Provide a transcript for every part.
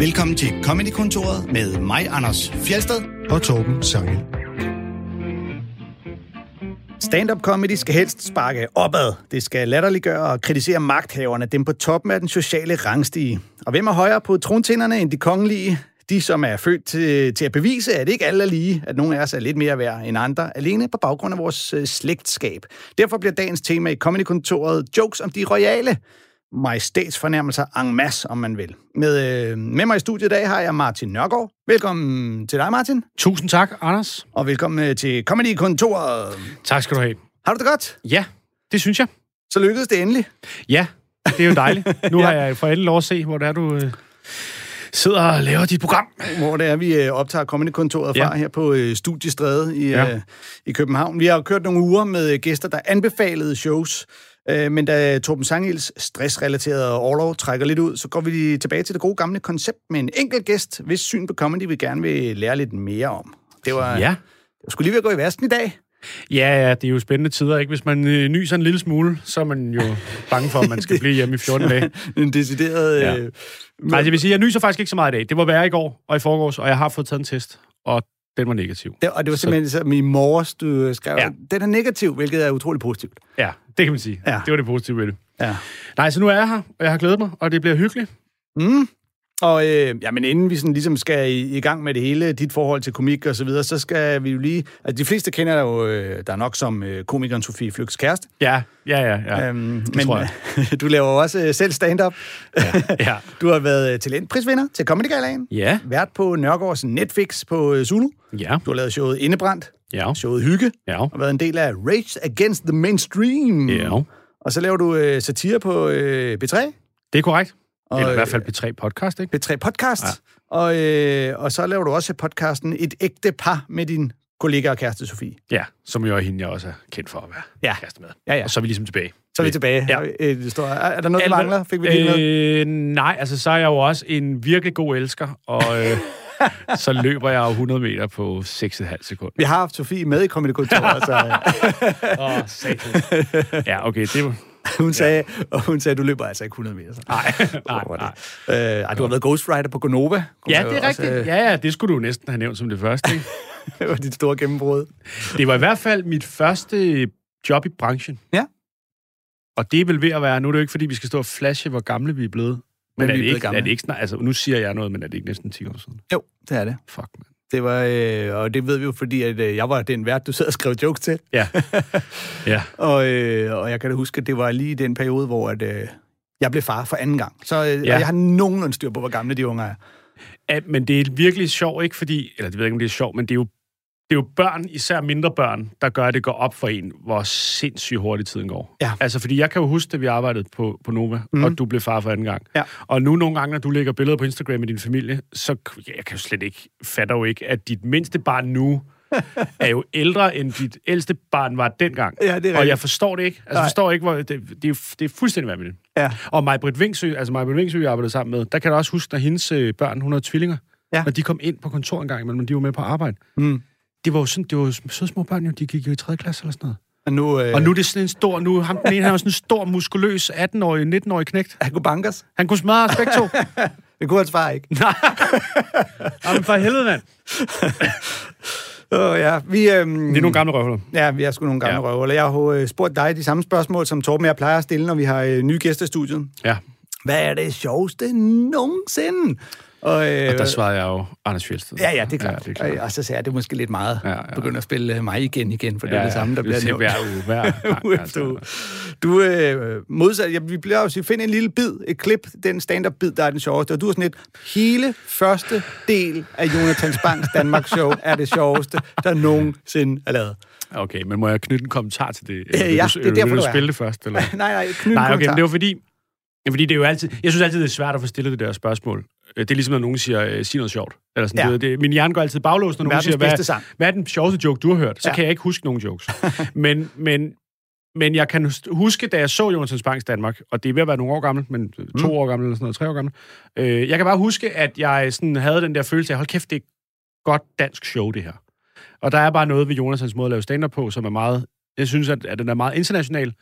Velkommen til Comedykontoret med mig, Anders Fjelsted og Torben Sønge. Stand-up comedy skal helst sparke opad. Det skal latterliggøre og kritisere magthaverne, dem på toppen af den sociale rangstige. Og hvem er højere på trontinderne end de kongelige? De, som er født til at bevise, at ikke alle er lige, at nogle af os er lidt mere værd end andre, alene på baggrund af vores slægtskab. Derfor bliver dagens tema i Comedykontoret jokes om de royale. Majestætsfornærmelser en masse, om man vil. Med mig i studiet i dag har jeg Martin Nørgaard. Velkommen til dig, Martin. Tusind tak, Anders. Og velkommen til Comedykontoret. Tak skal du have. Har du det godt? Ja, det synes jeg. Så lykkedes det endelig? Ja, det er jo dejligt. Nu ja. Har jeg for alle lov at se, hvor det er, du sidder og laver dit program. Hvor det er, vi optager Comedykontoret fra, ja. Her på Studiestræde i København. Vi har kørt nogle uger med gæster, der anbefalede shows. Men da Torben Sangels stressrelaterede orlov trækker lidt ud, så går vi tilbage til det gode gamle koncept med en enkelt gæst, hvis syn på comedy vi gerne vil lære lidt mere om. Det var skulle lige ved at gå i værsten i dag. Ja, det er jo spændende tider, ikke? Hvis man nyser en lille smule, så er man jo bange for, at man skal blive hjemme i 14 dage. En decideret... Ja. Altså, jeg vil sige, jeg nyser faktisk ikke så meget i dag. Det var værre i går og i forgårs, og jeg har fået taget en test, og den var negativ. Og det var simpelthen som i morges, du skrev, den er negativ, hvilket er utroligt positivt. Ja, det kan man sige. Ja. Det var det positive ved det. Ja. Nej, så nu er jeg her, og jeg har glædet mig, og det bliver hyggeligt. Mm. Og men inden vi sådan ligesom skal i gang med det hele, dit forhold til komik og så videre, så skal vi jo lige... Altså, de fleste kender dig jo, der nok som komikeren Sofie Fløgts kæreste. Ja. Men tror jeg. Du laver også selv stand-up. Ja. Du har været talentprisvinder til Comedygallaen. Ja. Vært på Nørgaards Netflix på Zulu. Ja. Du har lavet showet Indebrandt. Ja. Showet Hygge. Ja. Og været en del af Rage Against the Mainstream. Ja. Og så laver du satire på B3. Det er korrekt. Eller i hvert fald P3 podcast, ikke? P3 podcast. Ja. Og så laver du også podcasten Et ægte Par med din kollega og kæreste Sofie. Ja, som jo er hende, jeg også er kendt for at være kæreste med. Ja. Og så er vi ligesom tilbage. Så er vi tilbage. Ja. Er der noget, der mangler? Fik vi lige noget? Nej, altså så er jeg jo også en virkelig god elsker, og... så løber jeg jo 100 meter på 6,5 sekunder. Vi har haft Sofie med i Comedykontoret, så... Åh, satan. Ja, okay, det var... Hun sagde, du løber altså ikke 100 meter. Så. Nej. Du har været ghostwriter på Gonova. Ja, det er rigtigt. Ja, det skulle du næsten have nævnt som det første, ikke? Det var dit store gennembrud. Det var i hvert fald mit første job i branchen. Ja. Og det er vel ved at være... Nu er det jo ikke, fordi vi skal stå og flashe, hvor gamle vi er blevet. Men er det ikke snart, altså nu siger jeg noget, men er det ikke næsten 10 år siden? Jo, det er det. Fuck, man. Det var, og det ved vi jo, fordi at, jeg var den vært, du sad og skrev jokes til. Ja. Og jeg kan da huske, at det var lige den periode, hvor at, jeg blev far for anden gang. Så jeg har nogenlunde styr på, hvor gamle de unge er. Ja, men det er virkelig sjovt, ikke? Fordi, eller det ved jeg ikke, om det er sjovt, men det er jo børn, især mindre børn, der gør, at det går op for en, hvor sindssygt hurtigt tiden går. Ja. Altså, fordi jeg kan jo huske, at vi arbejdede på Nova, og du blev far for anden gang. Ja. Og nu nogle gange, når du lægger billeder på Instagram med din familie, så jeg kan jo slet ikke, fatter jo ikke, at dit mindste barn nu er jo ældre, end dit ældste barn var dengang. Ja, det er rigtigt. Og jeg forstår det ikke. Altså, forstår ikke, hvor... Det er fuldstændig vanvittigt. Ja. Og Majbrit Winge, jeg arbejdede sammen med, der kan du også huske, når hendes børn, hun havde tvillinger, når de kom ind på kontoret en gang imellem, de var med på arbejde. Mm. Det var jo så små børn, jo. De gik jo i 3. klasse eller sådan noget. Og nu er det sådan en stor... Nu ham den ene, han var sådan en stor, muskuløs 18-årig, 19-årig knægt. Han kunne banke os. Han kunne smadre os begge to. Det kunne hans far ikke. Nej. Jamen for helvede, mand. Vi er nogle gamle røvhuller. Ja, vi er sgu nogle gamle røvhuller. Jeg har spurgt dig de samme spørgsmål, som Torben og jeg plejer at stille, når vi har nye gæster i studiet. Ja. Hvad er det sjoveste nogensinde? Og der svarede jeg jo Anders Fjelsted. Ja, det er klart. Ja, det er klart. Og så sagde jeg, det er måske lidt meget. Ja. Begynder at spille mig igen, for det er det samme, der bliver nævnt. Hver uge. Du modsat, vi bliver også finde en lille bid, et klip, den stand-up-bid, der er den sjoveste. Og du er sådan et, hele første del af Jonathan Spangs Danmarks show er det sjoveste, der nogensinde er lavet. Okay, men må jeg knytte en kommentar til det? Vil du spille det først? Eller? Nej, knytte en kommentar. Okay, men det var fordi det er jo altid, jeg synes altid, det er svært at få stillet det der spørgsmål. Det er ligesom, når nogen siger, sig noget sjovt. Eller sådan noget. Min hjerne går altid baglås, når nogen siger, hvad er den sjoveste joke, du har hørt? Så kan jeg ikke huske nogen jokes. men jeg kan huske, da jeg så Jonathan Spangs Danmark, og det er ved at være nogle år gammel, men 2 år gammel eller sådan noget, 3 år gammel. Jeg kan bare huske, at jeg sådan havde den der følelse af, hold kæft, det er godt dansk show, det her. Og der er bare noget ved Jonathans måde at lave stand-up på, som er meget... Jeg synes, at den er meget international,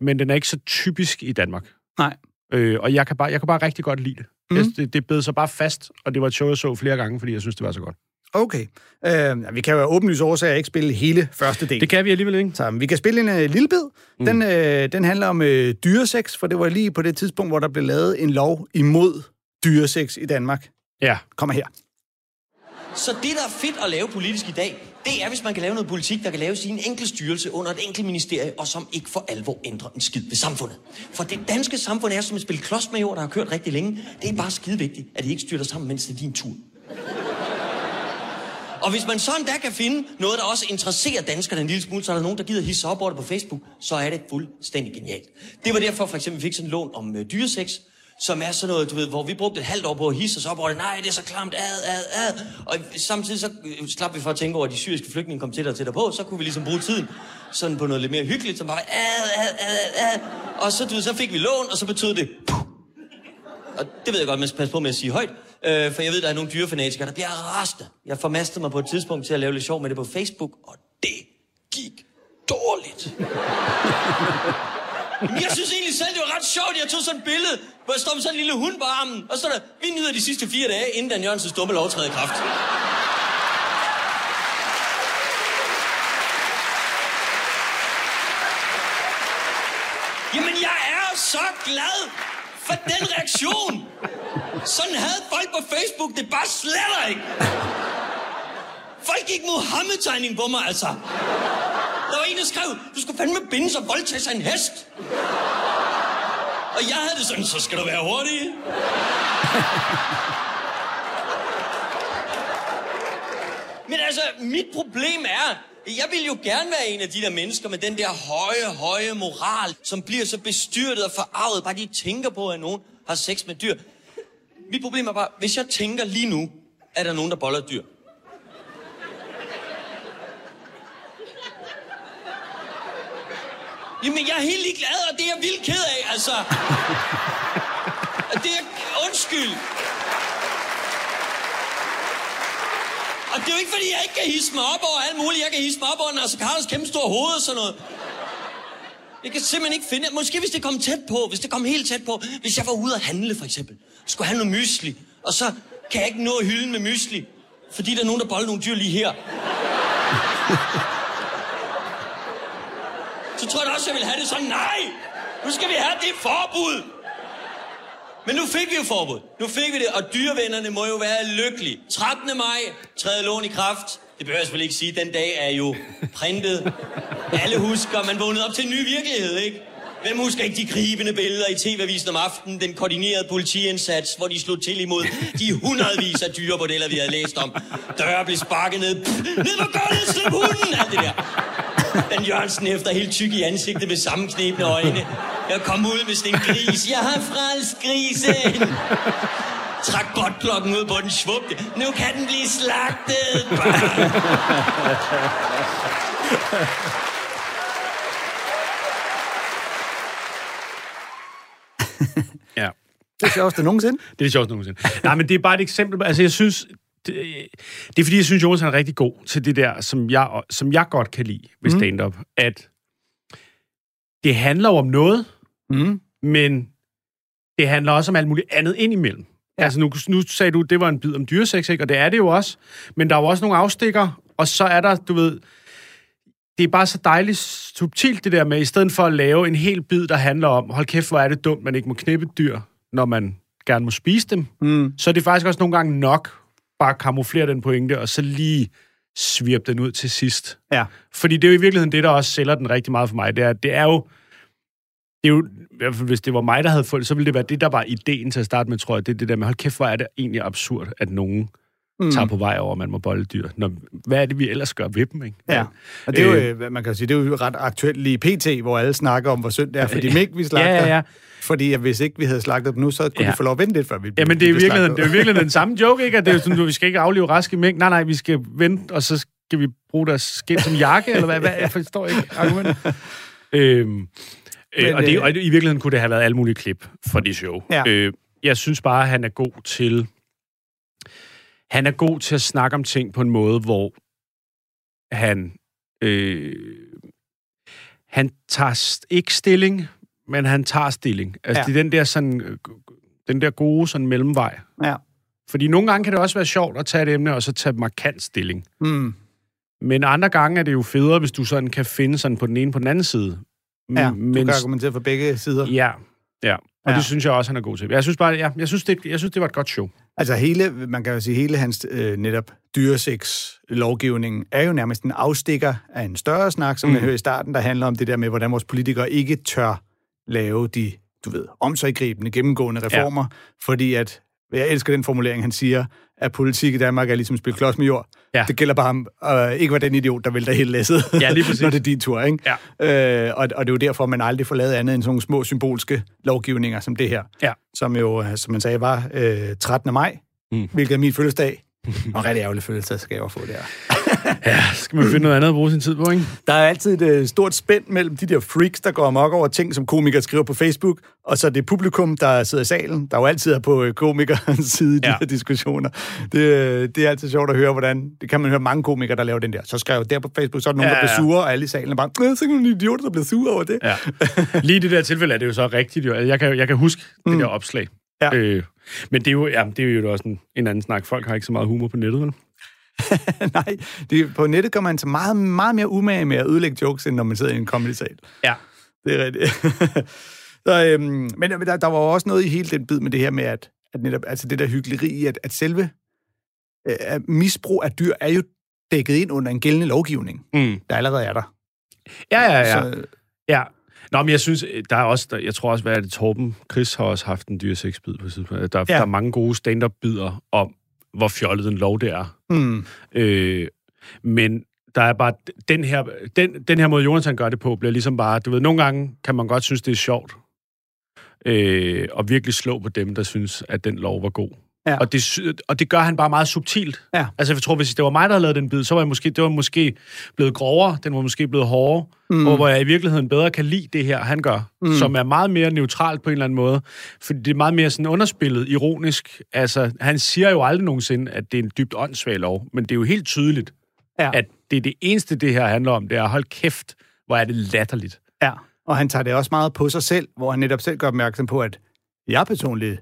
men den er ikke så typisk i Danmark. Nej. Og jeg kan bare rigtig godt lide det. Det bed så bare fast, og det var et show, jeg så flere gange, fordi jeg synes, det var så godt. Okay. Vi kan jo af åbenlyse årsager ikke spille hele første del. Det kan vi alligevel ikke. Så, vi kan spille en lille bid. Den handler om dyresex, for det var lige på det tidspunkt, hvor der blev lavet en lov imod dyresex i Danmark. Ja. Kommer her. Så det, der er fedt at lave politisk i dag, det er, hvis man kan lave noget politik, der kan laves i en enkelt styrelse under et enkelt ministerie, og som ikke for alvor ændrer en skid ved samfundet. For det danske samfund er som et spil klodsmajor, der har kørt rigtig længe. Det er bare skide vigtigt, at de ikke styrter sammen, mens det er din tur. Og hvis man sådan der kan finde noget, der også interesserer danskerne en lille smule, så er der nogen, der gider hisse op over det på Facebook, så er det fuldstændig genialt. Det var derfor, for eksempel, vi fik sådan en lån om dyresex, som er sådan noget, du ved, hvor vi brugte et halvt år på at hisse os op over det. Nej, det er så klamt, ad. Og samtidig så slap vi for at tænke over, at de syriske flygtninge kom til dig og tættere på, så kunne vi ligesom bruge tiden sådan på noget lidt mere hyggeligt, som bare ad. Og så, du ved, så fik vi lån, og så betød det, puh. Og det ved jeg godt, man skal passe på med at sige højt, for jeg ved, der er nogle dyrefanatikere, der bliver rasende. Jeg formastede mig på et tidspunkt til at lave lidt sjov med det på Facebook, og det gik dårligt. Jeg synes egentlig selv, det var ret sjovt, jeg tog sådan et billede, hvor jeg står med sådan en lille hund på armen, og så står der, vi nyder de sidste 4 dage, inden Dan Jørgensens dumme lov træder i kraft. Jamen, jeg er så glad for den reaktion. Sådan havde folk på Facebook, det bare sletter ikke. Folk gik Mohammed-tegning på mig, altså. Der var en, der skrev, du skal fandme binde sig og voldtage sig en hest. Og jeg havde det sådan, så skal du være hurtig. Men altså, mit problem er, jeg vil jo gerne være en af de der mennesker med den der høje moral, som bliver så bestyrtet og forarvet, bare de tænker på, at nogen har sex med dyr. Mit problem er bare, hvis jeg tænker lige nu, at der er nogen, der boller dyr. Jamen, jeg er helt ligeglad, og det er jeg vildt ked af, altså. Og det er undskyld. Og det er jo ikke, fordi jeg ikke kan hisse mig op over alt muligt. Jeg kan hisse mig op over Nasser Carlos kæmpe store hoved og sådan noget. Jeg kan simpelthen ikke finde. Måske hvis det kom tæt på, Hvis jeg var ude at handle, for eksempel. Skulle have noget mysli. Og så kan jeg ikke nå at hylde med mysli. Fordi der er nogen, der boller nogle dyr lige her. Så tror jeg også, jeg ville have det sådan, nej! Nu skal vi have det forbud! Men nu fik vi jo forbud. Nu fik vi det, og dyrevennerne må jo være lykkelige. 13. maj træder loven i kraft. Det behøver jeg selvfølgelig ikke sige. Den dag er jo printet. Alle husker, man vågnede op til en ny virkelighed, ikke? Hvem husker ikke de gribende billeder i TV-avisen om aftenen? Den koordinerede politiindsats, hvor de slog til imod de hundredvis af dyrebordeller, vi havde læst om. Døre blev sparket ned. Ned på gulvet, slip hunden! Alt det der. Dan Jørgensen efter helt tyk i ansigtet med sammenknebne øjne. Jeg kom ud med sådan en gris. Jeg har frelst grisen. Træk botklokken ud på den, svugte. Nu kan den blive slagtet. Bang. Ja. Det er sjovest nogensinde. Det er sjovest nogensinde. Nej, men det er bare et eksempel. Altså, jeg synes... Det er fordi, jeg synes, Jonas er rigtig god til det der, som jeg godt kan lide ved stand-up. At det handler om noget, men det handler også om alt muligt andet indimellem. Ja. Altså nu sagde du, det var en bid om dyresex, ikke? Og det er det jo også. Men der er jo også nogle afstikker, og så er der, du ved... Det er bare så dejligt subtilt det der med, i stedet for at lave en hel bid, der handler om, hold kæft, hvor er det dumt, man ikke må knippe dyr, når man gerne må spise dem. Så er det faktisk også nogle gange nok... bare kamuflere den pointe, og så lige svirpe den ud til sidst. Ja. Fordi det er jo i virkeligheden det, der også sælger den rigtig meget for mig. Det er jo i hvert fald, hvis det var mig, der havde fundet, så ville det være det, der var ideen til at starte med, tror jeg. Det er det der med, hold kæft, hvor er det egentlig absurd, at nogen tager på vej over, at man må bolle dyr. Nå, hvad er det, vi ellers gør ved dem, ikke? Ja, og det er jo, man kan sige, det er jo ret aktuelt lige PT, hvor alle snakker om, hvor synd det er for de mink, vi slagter. Ja. Fordi hvis ikke vi havde slagtet dem nu, så kunne de få lov at vente lidt, før vi blev slagtet. Jamen, det er virkelig den samme joke, ikke? At det er jo sådan, at vi skal ikke aflive raske mink. Nej, vi skal vente, og så skal vi bruge deres skind som jakke, eller hvad? Jeg forstår ikke argumentet. Og i virkeligheden kunne det have været alle mulige klip for det show. Ja. Jeg synes bare, at han er god til... Han er god til at snakke om ting på en måde, hvor han tager ikke stilling, men han tager stilling. Altså, det er den der sådan Den der gode sådan mellemvej. Ja. Fordi nogle gange kan det også være sjovt at tage et emne, og så tage markant stilling. Mm. Men andre gange er det jo federe, hvis du sådan kan finde sådan på den ene på den anden side. Ja, du kan argumentere for begge sider. Ja, ja. Og ja, det synes jeg også, han er god til. Jeg synes bare, ja, jeg synes, det var et godt show. Altså hele, man kan jo sige, hele hans netop dyresex-lovgivning er jo nærmest en afstikker af en større snak, som man hører i starten, der handler om det der med, hvordan vores politikere ikke tør lave de, du ved, omsiggribende, gennemgående reformer, ja, fordi at, jeg elsker den formulering, han siger, at politik i Danmark er ligesom spille klods med jord. Ja. Det gælder bare ham, ikke var den idiot, der vælter hele læsset, ja, når det er din tur, ikke? Ja. Og det er jo derfor, man aldrig får lavet andet end sådan nogle små symbolske lovgivninger som det her, ja, som jo, som man sagde, var 13. maj, hvilket er min fødselsdag. Og rigtig ærgerlig følelse, skal jeg jo få det her. Ja, skal man finde noget andet at bruge sin tid på, ikke? Der er altid et stort spænd mellem de der freaks, der går amok over ting, som komikere skriver på Facebook, og så det publikum, der sidder i salen, der jo altid er på komikernes side i de her diskussioner. Det er altid sjovt at høre, hvordan... Det kan man høre mange komikere, der laver den der. Så skrev der på Facebook, så er der nogen, der bliver sure, og alle i salen er bare... Så er nogle idioter, der bliver sure over det. Ja. Lige i det der tilfælde er det jo så rigtigt. Jo. Jeg kan huske det der opslag. Ja. Men det er jo, ja, det er jo også en anden snak. Folk har ikke så meget humor på nettet, vel? Nej, på nettet gør man så meget, meget mere umage med at ødelægge jokes, end når man sidder i en comedy-sal. Ja. Det er rigtigt. Så, men der var også noget i hele den bid med det her med, at netop, altså det der hykleri, at selve misbrug af dyr er jo dækket ind under en gældende lovgivning, der allerede er der. Ja. Så, ja. Nå, men jeg synes, der er også, jeg tror også, hvad er det, Torben Chris har også haft en dyreseksbid på tidspunkt. Der er mange gode stand-up-bider om, hvor fjollet den lov det er. Men der er bare, den her måde, Jonathan gør det på, bliver ligesom bare, du ved, nogle gange kan man godt synes, det er sjovt at virkelig slå på dem, der synes, at den lov var god. Ja. Og det gør han bare meget subtilt. Ja. Altså, jeg tror, hvis det var mig, der havde lavet den bid, så var jeg måske, det var måske blevet grovere, den var måske blevet hårdere, hvor jeg i virkeligheden bedre kan lide det her, han gør, som er meget mere neutralt på en eller anden måde. Fordi det er meget mere sådan underspillet, ironisk. Altså, han siger jo aldrig nogensinde, at det er en dybt åndssvag lov, men det er jo helt tydeligt, at det er det eneste, det her handler om. Det er, hold kæft, hvor er det latterligt. Ja, og han tager det også meget på sig selv, hvor han netop selv gør opmærksom på, at jeg personligt...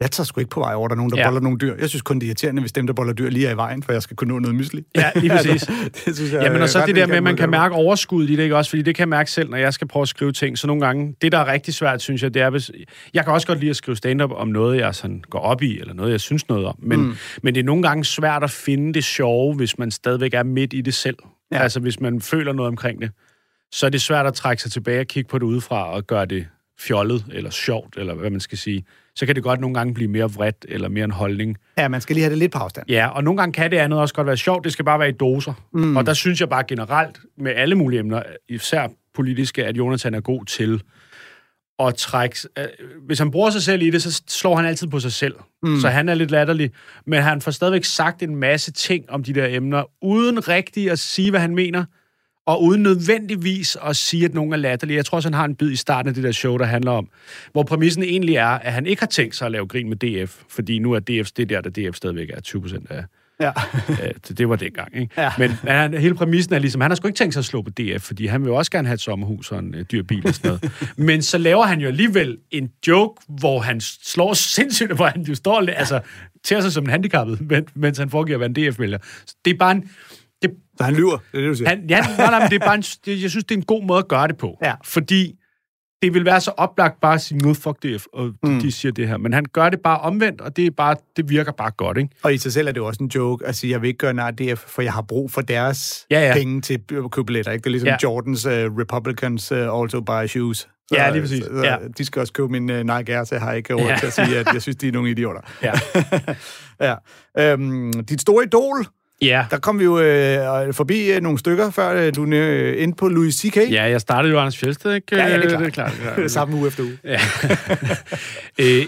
Jeg tager sgu ikke på vej over, der er nogen, der boller nogle dyr. Jeg synes kun, det er irriterende, hvis dem, der boller dyr, lige er i vejen, for jeg skal kunne nå noget mysli. Ja, lige præcis. Det synes jeg, jamen, og så det der med, at man kan mærke overskuddet i det, ikke også? Fordi det kan jeg mærke selv, når jeg skal prøve at skrive ting. Så nogle gange, det der er rigtig svært, synes jeg, det er, hvis... Jeg kan også godt lide at skrive stand-up om noget, jeg sådan går op i, eller noget, jeg synes noget om. Men det er nogle gange svært at finde det sjove, hvis man stadigvæk er midt i det selv. Ja. Altså, hvis man føler noget omkring det, så er det svært at trække sig tilbage og kigge på det udefra og gøre det fjollet, eller sjovt, eller hvad man skal sige. Så kan det godt nogle gange blive mere vredt, eller mere en holdning. Ja, man skal lige have det lidt på afstand. Ja, og nogle gange kan det andet også godt være sjovt, det skal bare være i doser. Og der synes jeg bare generelt, med alle mulige emner, især politiske, at Jonathan er god til at trække... Hvis han bruger sig selv i det, så slår han altid på sig selv. Så han er lidt latterlig. Men han får stadigvæk sagt en masse ting om de der emner, uden rigtigt at sige, hvad han mener, og uden nødvendigvis at sige, at nogen er latterlige. Jeg tror også, han har en bid i starten af det der show, der handler om, hvor præmissen egentlig er, at han ikke har tænkt sig at lave grin med DF, fordi nu er DF der DF stadigvæk er 20% af... Ja. Det var dengang, ikke? Ja. Men hele præmissen er ligesom, han har sgu ikke tænkt sig at slå på DF, fordi han vil også gerne have et sommerhus og en dyr bil og sådan noget. Men så laver han jo alligevel en joke, hvor han slår sindssygt, hvor han jo står altså, tærer sig som en handicappet, mens han foregiver at være en DF-vælger. Det er bare en... Så han lyver, det er det, du siger. Men det er bare jeg synes, det er en god måde at gøre det på. Ja. Fordi det vil være så oplagt bare at sige, no, fuck DF, og de siger det her. Men han gør det bare omvendt, og det virker bare godt, ikke? Og i sig selv er det jo også en joke at sige, jeg vil ikke gøre nej DF, for jeg har brug for deres penge til at købe billetter, ikke? Det er ligesom Jordans Republicans also buy shoes. Så, ja, lige præcis. Ja. De skal også købe min Nike Air, så jeg har ikke råd til at sige, at jeg synes, de er nogle idioter. Ja. Dit store idol... Yeah. Der kom vi jo forbi nogle stykker, før du endte på Louis C.K. Ja, jeg startede jo Anders Fjelsted, ikke? Ja, det er klart. Samme uge efter uge.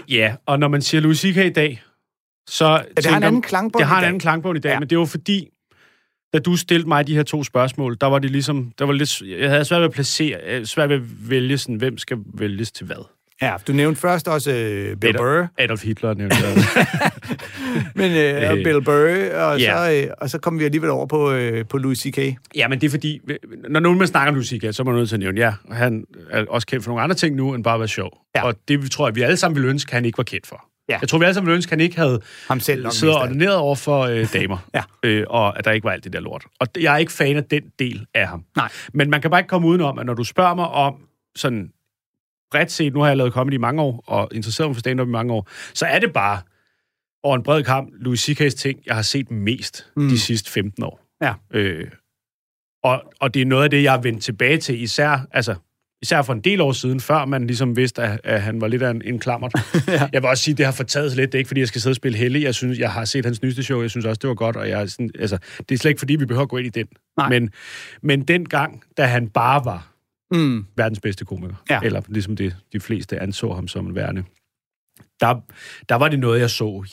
Ja. Og når man siger Louis C.K. i dag, så... Det har en anden klangbund i dag, men det var fordi, da du stillede mig de her to spørgsmål, der var det ligesom... Jeg havde svært ved at vælge, sådan, hvem skal vælges til hvad. Ja, du nævnte først også Bill Burr. Adolf Hitler nævnte men Bill Burr, og, yeah. Og så kom vi alligevel over på Louis C.K. Ja, men det er fordi, når nogen man snakker om Louis C.K., så er man nødt til at nævne, ja, han er også kendt for nogle andre ting nu, end bare at være sjov. Ja. Og det tror jeg, vi alle sammen ville ønske, han ikke var kendt for. Ja. Jeg tror, vi alle sammen ville ønske, han ikke havde siddet ordineret over for damer, ja. Og at der ikke var alt det der lort. Og jeg er ikke fan af den del af ham. Nej. Men man kan bare ikke komme udenom, at når du spørger mig om sådan... bredt set, nu har jeg lavet comedy i mange år, og interesseret mig for stand-up i mange år, så er det bare over en bred kamp, Louis C.K.'s ting, jeg har set mest de sidste 15 år. Ja. Og det er noget af det, jeg har vendt tilbage til, især for en del år siden, før man ligesom vidste, at han var lidt af en klammert. Ja. Jeg vil også sige, at det har fortaget lidt. Det er ikke, fordi jeg skal sidde og spille Helle. Jeg synes, jeg har set hans nyeste show, jeg synes også, det var godt, og jeg, sådan, altså, det er slet ikke, fordi vi behøver at gå ind i den. Men dengang, da han bare var verdens bedste komiker, ja. Eller ligesom det, de fleste anså ham som en værende. Der var det noget, jeg så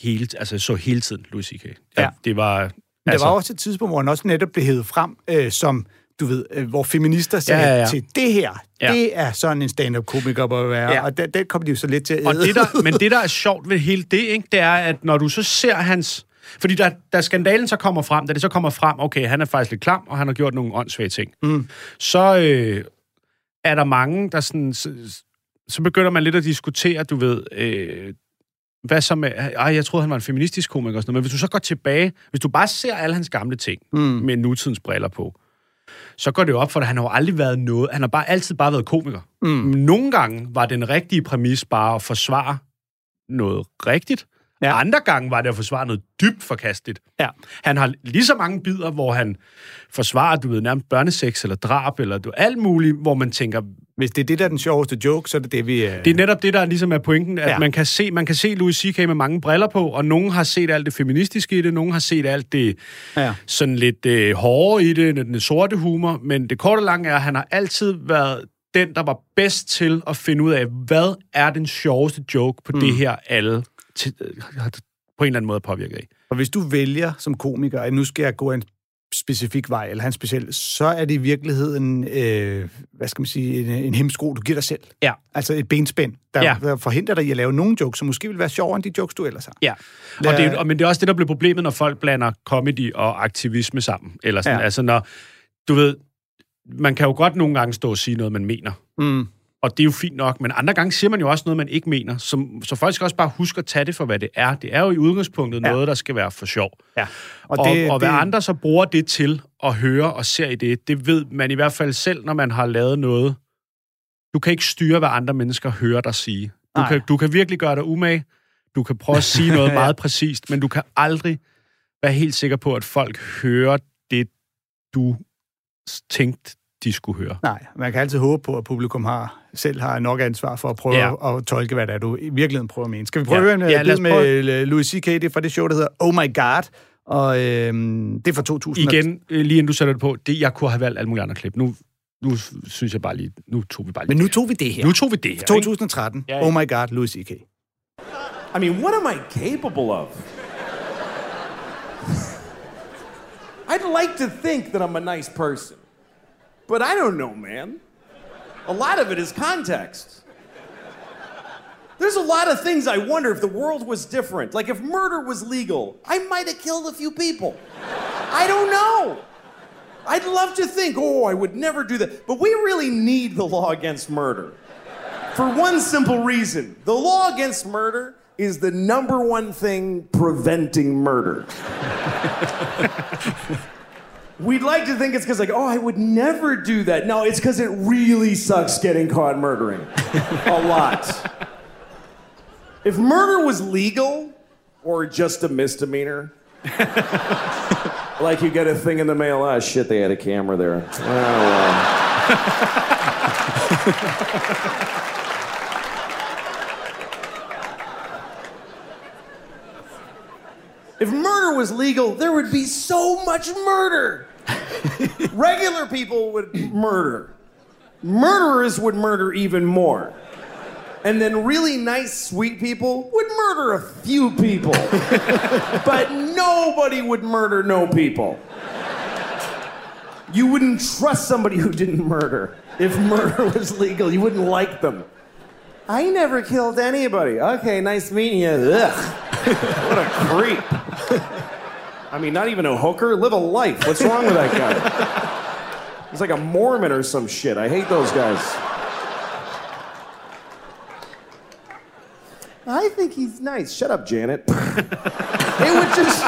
hele tiden, Louis C.K. Ja. Det var, der var også et tidspunkt, hvor han også netop blev hævet frem, som, du ved, hvor feminister sagde til det her, det er sådan en stand-up-komiker bør være, og det kom de jo så lidt til at æde. Men det, der er sjovt ved hele det, ikke, det er, at når du så ser hans... Fordi da skandalen så kommer frem, okay, han er faktisk lidt klam, og han har gjort nogle åndssvage ting, så... er der mange, der sådan... Så begynder man lidt at diskutere, du ved... hvad så med... jeg troede, han var en feministisk komiker og sådan noget. Men hvis du så går tilbage... Hvis du bare ser alle hans gamle ting med nutidens briller på, så går det jo op for dig. Han har jo aldrig været noget... Han har bare altid bare været komiker. Nogle gange var den rigtige præmis bare at forsvare noget rigtigt. Ja. Andre gange var det at forsvare noget dybt forkasteligt. Ja. Han har lige så mange bidder, hvor han forsvarer, du ved, nærmest børneseks eller drab, eller alt muligt, hvor man tænker... Hvis det er det, der er den sjoveste joke, så er det det, vi... Det er netop det, der ligesom er pointen, at man kan se Louis C.K. med mange briller på, og nogen har set alt det feministiske i det, nogen har set alt det sådan lidt hårde i det, den sorte humor, men det korte og lange er, at han har altid været den, der var bedst til at finde ud af, hvad er den sjoveste joke på det her alle... på en eller anden måde påvirket af. Og hvis du vælger som komiker, at nu skal jeg gå en specifik vej, eller han specielt, så er det i virkeligheden, hvad skal man sige, en hemsko, du giver dig selv. Ja. Altså et benspænd, der forhindrer dig i at lave nogle jokes, som måske vil være sjovere end de jokes, du ellers har. Ja, men det er også det, der bliver problemet, når folk blander comedy og aktivisme sammen. Eller sådan. Ja. Altså når, du ved, man kan jo godt nogle gange stå og sige noget, man mener. Og det er jo fint nok, men andre gange siger man jo også noget, man ikke mener. Så folk skal også bare huske at tage det for, hvad det er. Det er jo i udgangspunktet noget, der skal være for sjov. Ja. Og hvad andre så bruger det til at høre og ser i det, det ved man i hvert fald selv, når man har lavet noget. Du kan ikke styre, hvad andre mennesker hører dig sige. Du kan virkelig gøre dig umage. Du kan prøve at sige noget meget præcist, men du kan aldrig være helt sikker på, at folk hører det, du tænkte, de skulle høre. Nej, man kan altid håbe på, at publikum selv har nok ansvar for at prøve at tolke, hvad det er, du i virkeligheden prøver at mene. Skal vi prøve at høre med Louis C.K.? Det er fra det show, der hedder Oh My God, og det er fra 2000. Igen, lige inden du sætter det på, jeg kunne have valgt alle mulige andre klip. Nu synes jeg bare lige, nu tog vi Nu tog vi det her. 2013, yeah. Oh My God, Louis C.K. I mean, what am I capable of? I'd like to think that I'm a nice person. But I don't know, man. A lot of it is context. There's a lot of things I wonder if the world was different. Like if murder was legal, I might have killed a few people. I don't know. I'd love to think, I would never do that. But we really need the law against murder. For one simple reason. The law against murder is the number one thing preventing murder. We'd like to think it's because, I would never do that. No, it's because it really sucks getting caught murdering. A lot. If murder was legal or just a misdemeanor, like you get a thing in the mail, shit, they had a camera there. If murder was legal, there would be so much murder. Regular people would murder. Murderers would murder even more. And then really nice, sweet people would murder a few people. But nobody would murder no people. You wouldn't trust somebody who didn't murder. If murder was legal, you wouldn't like them. I never killed anybody. Okay, nice meeting you. Ugh. What a creep. I mean, not even a hooker. Live a life. What's wrong with that guy? He's like a Mormon or some shit. I hate those guys. I think he's nice. Shut up, Janet. It would just...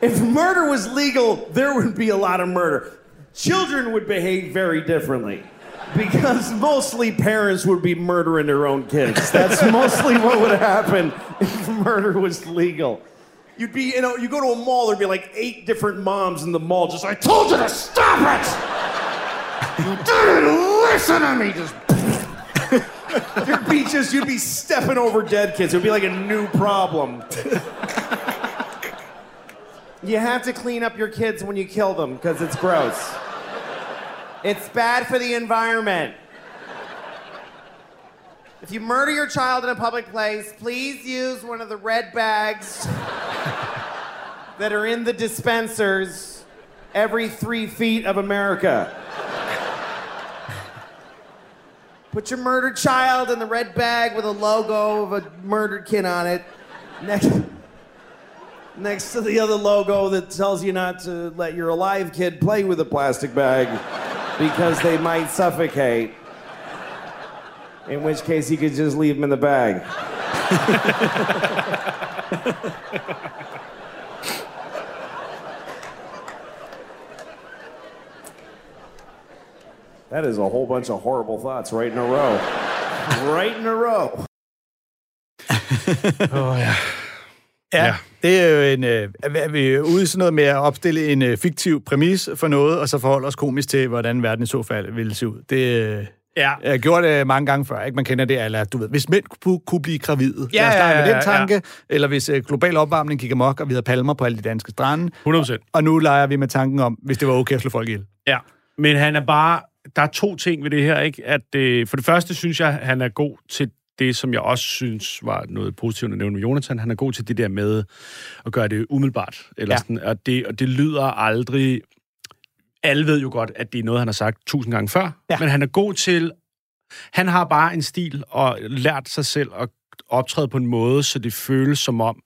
If murder was legal, there would be a lot of murder. Children would behave very differently. Because mostly parents would be murdering their own kids. That's mostly what would happen if murder was legal. You'd be, you know, you go to a mall, there'd be like 8 different moms in the mall just, I told you to stop it! You didn't listen to me! Just... There'd be just, you'd be stepping over dead kids. It would be like a new problem. You have to clean up your kids when you kill them, because it's gross. It's bad for the environment. If you murder your child in a public place, please use one of the red bags that are in the dispensers every 3 feet of America. Put your murdered child in the red bag with a logo of a murdered kid on it next to the other logo that tells you not to let your alive kid play with a plastic bag. Because they might suffocate. In which case, you could just leave them in the bag. That is a whole bunch of horrible thoughts right in a row. Right in a row. Oh, ja. Ja, det er jo en... Er vi ude i sådan noget med at opstille en fiktiv præmis for noget, og så forholde os komisk til, hvordan verden i så fald ville se ud. Det jeg gjorde det mange gange før, ikke? Man kender det, eller du ved, hvis mænd kunne blive gravide. Ja, jeg starter med den tanke. Ja. Eller hvis global opvarmning gik amok, og vi havde palmer på alle de danske strande. 100%. Og nu leger vi med tanken om, hvis det var okay at slå folk ihjel. Ja, men han er bare... Der er 2 ting ved det her, ikke? At, for det første synes jeg, han er god til... Det, som jeg også synes var noget positivt at nævne med Jonathan, han er god til det der med at gøre det umiddelbart. Eller sådan, og det lyder aldrig... Alle ved jo godt, at det er noget, han har sagt 1000 gange før. Ja. Men han er god til... Han har bare en stil og lært sig selv at optræde på en måde, så det føles som om,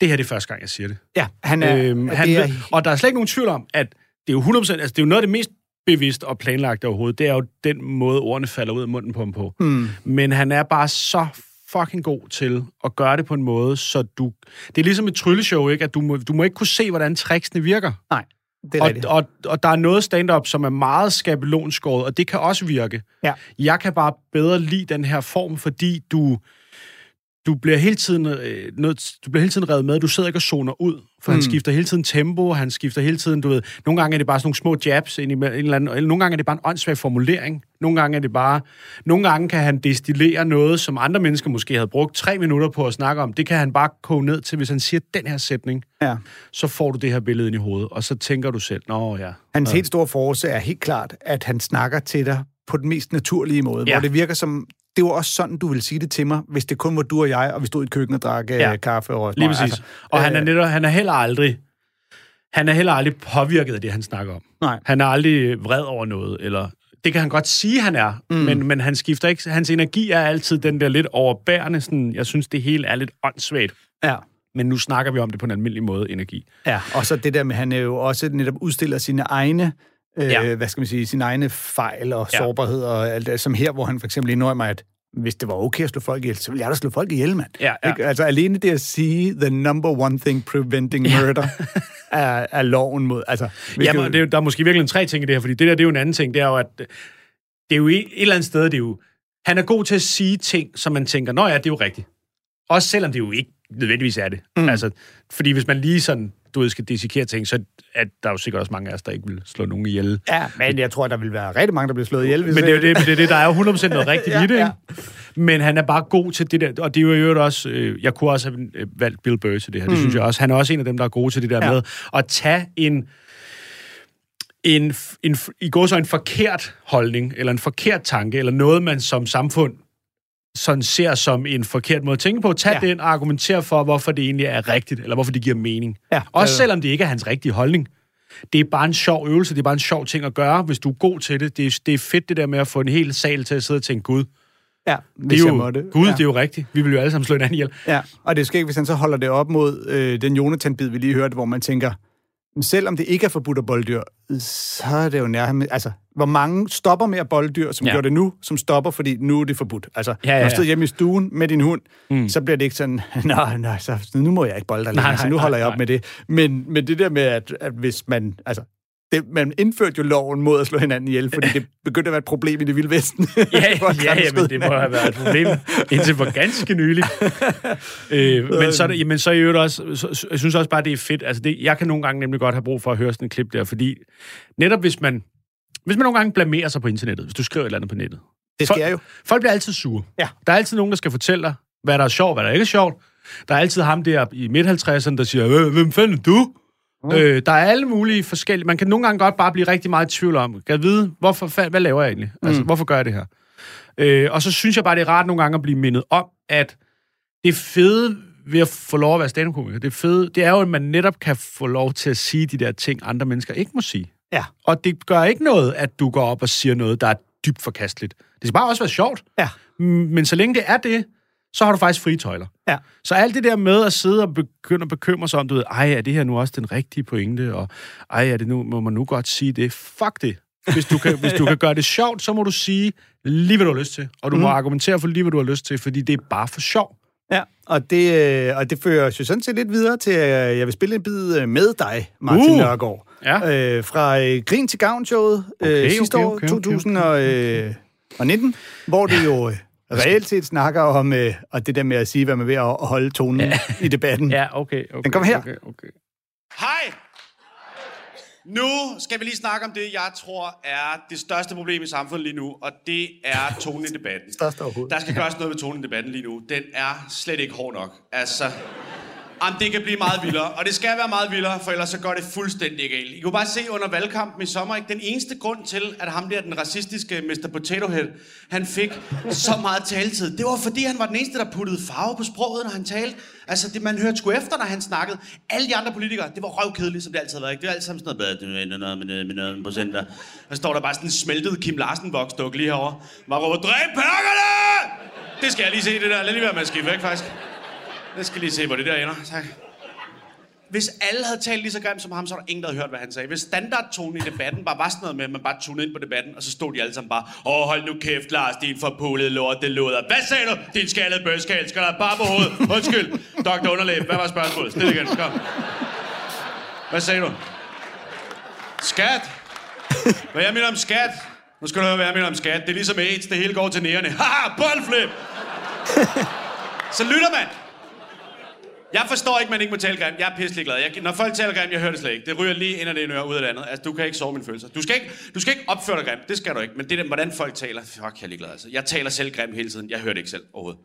det her det er første gang, jeg siger det. Ja, han er... og der er slet ikke nogen tvivl om, at det er jo 100%... Altså, det er jo noget af det mest bevidst og planlagt overhovedet. Det er jo den måde, ordene falder ud af munden på ham på. Mm. Men han er bare så fucking god til at gøre det på en måde, så du... Det er ligesom et trylleshow, ikke? At du må ikke kunne se, hvordan tricksene virker. Nej, det er rigtigt. Og der er noget stand-up, som er meget skabelonskåret, og det kan også virke. Ja. Jeg kan bare bedre lide den her form, fordi du bliver hele tiden revet med, du sidder ikke og zoner ud, for han skifter hele tiden tempo, han skifter hele tiden, du ved, nogle gange er det bare sådan nogle små jabs ind i en eller anden, eller nogle gange er det bare en åndssvag formulering, nogle gange kan han destillere noget, som andre mennesker måske havde brugt 3 minutter på at snakke om, det kan han bare koge ned til, hvis han siger den her sætning, så får du det her billede ind i hovedet, og så tænker du selv, nå ja. Hans helt store force er helt klart, at han snakker til dig på den mest naturlige måde, hvor det virker som... Det var også sådan, du ville sige det til mig, hvis det kun var du og jeg, og vi stod i et køkken og drak kaffe og rødvin. Lige præcis. Altså, og han er heller aldrig påvirket af det, han snakker om. Nej. Han er aldrig vred over noget, eller... Det kan han godt sige, han er, men han skifter ikke... Hans energi er altid den der lidt overbærende, sådan... Jeg synes, det hele er lidt åndssvagt. Ja. Men nu snakker vi om det på en almindelig måde, energi. Ja, og så det der med, han er jo også netop udstiller sine egne... hvad skal man sige, sine egne fejl og sårbarhed og alt det, som her, hvor han for eksempel indrømmer, at hvis det var okay at slå folk ihjel, så ville jeg da slå folk ihjel, mand. Ja, ja. Altså alene det at sige, the number one thing preventing murder, er loven mod... Altså, hvilket... Jamen, der er måske virkelig en 3 ting i det her, fordi det der, det er jo en anden ting, det er jo, at det er jo et eller andet sted, det er jo... Han er god til at sige ting, som man tænker, nå ja, det er jo rigtigt. Også selvom det jo ikke nødvendigvis er det. Mm. Altså, fordi hvis man lige sådan... du skal dissekere ting, så er der jo sikkert også mange af os, der ikke vil slå nogen ihjel. Ja, men jeg tror, der vil være rigtig mange, der bliver slået ihjel. Men det er det, der er jo 100% noget rigtigt i det. Ja. Men han er bare god til det der, og det er jo også, jeg kunne også have valgt Bill Burr til det her, det synes jeg også. Han er også en af dem, der er gode til det der med at tage en i går så en forkert holdning, eller en forkert tanke, eller noget, man som samfund sådan ser som en forkert måde at tænke på. Tag den og argumentere for, hvorfor det egentlig er rigtigt, eller hvorfor det giver mening. Ja, også selvom det ikke er hans rigtige holdning. Det er bare en sjov øvelse, det er bare en sjov ting at gøre, hvis du er god til det. Det er fedt det der med at få en hel sal til at sidde og tænke, Gud, ja, det er jo, Gud, ja. Det er jo rigtigt. Vi vil jo alle sammen slå hinanden ihjel. Ja, og det skal ikke, hvis han så holder det op mod den Jonathan-bid, vi lige hørte, hvor man tænker, selvom det ikke er forbudt at bolddyr, så er det jo nærmest... Altså, hvor mange stopper med at bolddyr, som gør det nu, som stopper, fordi nu er det forbudt. Altså, når du sidder hjemme i stuen med din hund, så bliver det ikke sådan, nej, så nu må jeg ikke bolde dig længere, så nu holder jeg op med det. Men det der med, at hvis man... Altså, man indførte jo loven mod at slå hinanden ihjel, fordi det begyndte at være et problem i det vilde vesten. Men det må have været et problem indtil for ganske nylig. Men så er det også, jeg synes også bare, det er fedt. Altså det, jeg kan nogle gange nemlig godt have brug for at høre sådan en klip der, fordi netop hvis man nogle gange blamerer sig på internettet, hvis du skriver et eller andet på nettet. Det sker jo. Folk bliver altid sure. Ja. Der er altid nogen, der skal fortælle dig, hvad der er sjovt, hvad der ikke er sjovt. Der er altid ham der i midt-50'erne, der siger, hvem fanden du? Der er alle mulige forskellige... Man kan nogle gange godt bare blive rigtig meget i tvivl om. Kan vide, hvad laver jeg egentlig? Altså, hvorfor gør jeg det her? Og så synes jeg bare, det er rart nogle gange at blive mindet om, at det fede ved at få lov at være stand-up-komiker, det er jo, at man netop kan få lov til at sige de der ting, andre mennesker ikke må sige. Ja. Og det gør ikke noget, at du går op og siger noget, der er dybt forkasteligt. Det skal bare også være sjovt. Ja. Men så længe det er det, så har du faktisk frie tøjler. Ja. Så alt det der med at sidde og begynde at bekymre sig om, du ved, er det her nu også den rigtige pointe, og er det nu, må man nu godt sige det? Fuck det. Hvis du kan gøre det sjovt, så må du sige lige, hvad du har lyst til, og du må argumentere for lige, hvad du har lyst til, fordi det er bare for sjov. Ja, og det fører jo sådan set lidt videre til, at jeg vil spille en bid med dig, Martin Nørgaard, fra Grin til Gavn-showet sidste år, 2019, hvor det jo... Reelt set snakker om og det der med at sige, hvad man er ved at holde tonen i debatten. Ja, okay. Den kommer her. Okay. Hej! Nu skal vi lige snakke om det, jeg tror er det største problem i samfundet lige nu, og det er tonen i debatten. Største overhovedet. Der skal gøres noget ved tonen i debatten lige nu. Den er slet ikke hård nok. Altså, det kan blive meget vildere, og det skal være meget vildere, for ellers så går det fuldstændig galt. I kunne bare se under valgkampen i sommer, ikke? Den eneste grund til, at ham der, den racistiske Mr. Potato Head, han fik så meget taletid, det var fordi, han var den eneste, der puttede farve på sproget, når han talte. Altså, det man hørte sgu efter, når han snakkede. Alle de andre politikere, det var røvkedeligt, som det altid har været, ikke? Det var altid sådan noget procenter. Og så står der bare sådan en smeltet Kim Larsen-voksduk lige herovre. Man råber, dræb perkerne! Det skal jeg lige se, det der. Lad lige være med at skifte væk, faktisk. Jeg skal lige se, hvor det der ender. Tak. Hvis alle havde talt lige så grimt som ham, så var der ingen, der havde hørt, hvad han sagde. Hvis standardtonen i debatten bare var sådan noget med, at man bare tunede ind på debatten, og så stod de alle sammen bare, hold nu kæft, Lars, din forpulede lort, det låder. Hvad sagde du? Din skaldede bøskal, skal der bare på hovedet. Undskyld, doktor underlæb, hvad var spørgsmålet? Stil igen, kom. Hvad sagde du? Skat. Hvad jeg mener om skat? Nu skal du høre, hvad jeg mener om skat. Det er ligesom AIDS, det hele går til nærerne. Haha, boldflip! Så lytter man. Jeg forstår ikke, man ikke må tale grimt. Jeg er pisselig glad. Når folk taler grimt, jeg hører det slet ikke. Det ryger lige ind af det ene øre, ud af det andet. Altså, du kan ikke sove mine følelser. Du skal ikke opføre dig grimt. Det skal du ikke. Men det der, hvordan folk taler... Fuck, jeg er ligeglad, altså. Jeg taler selv grimt hele tiden. Jeg hører det ikke selv overhovedet.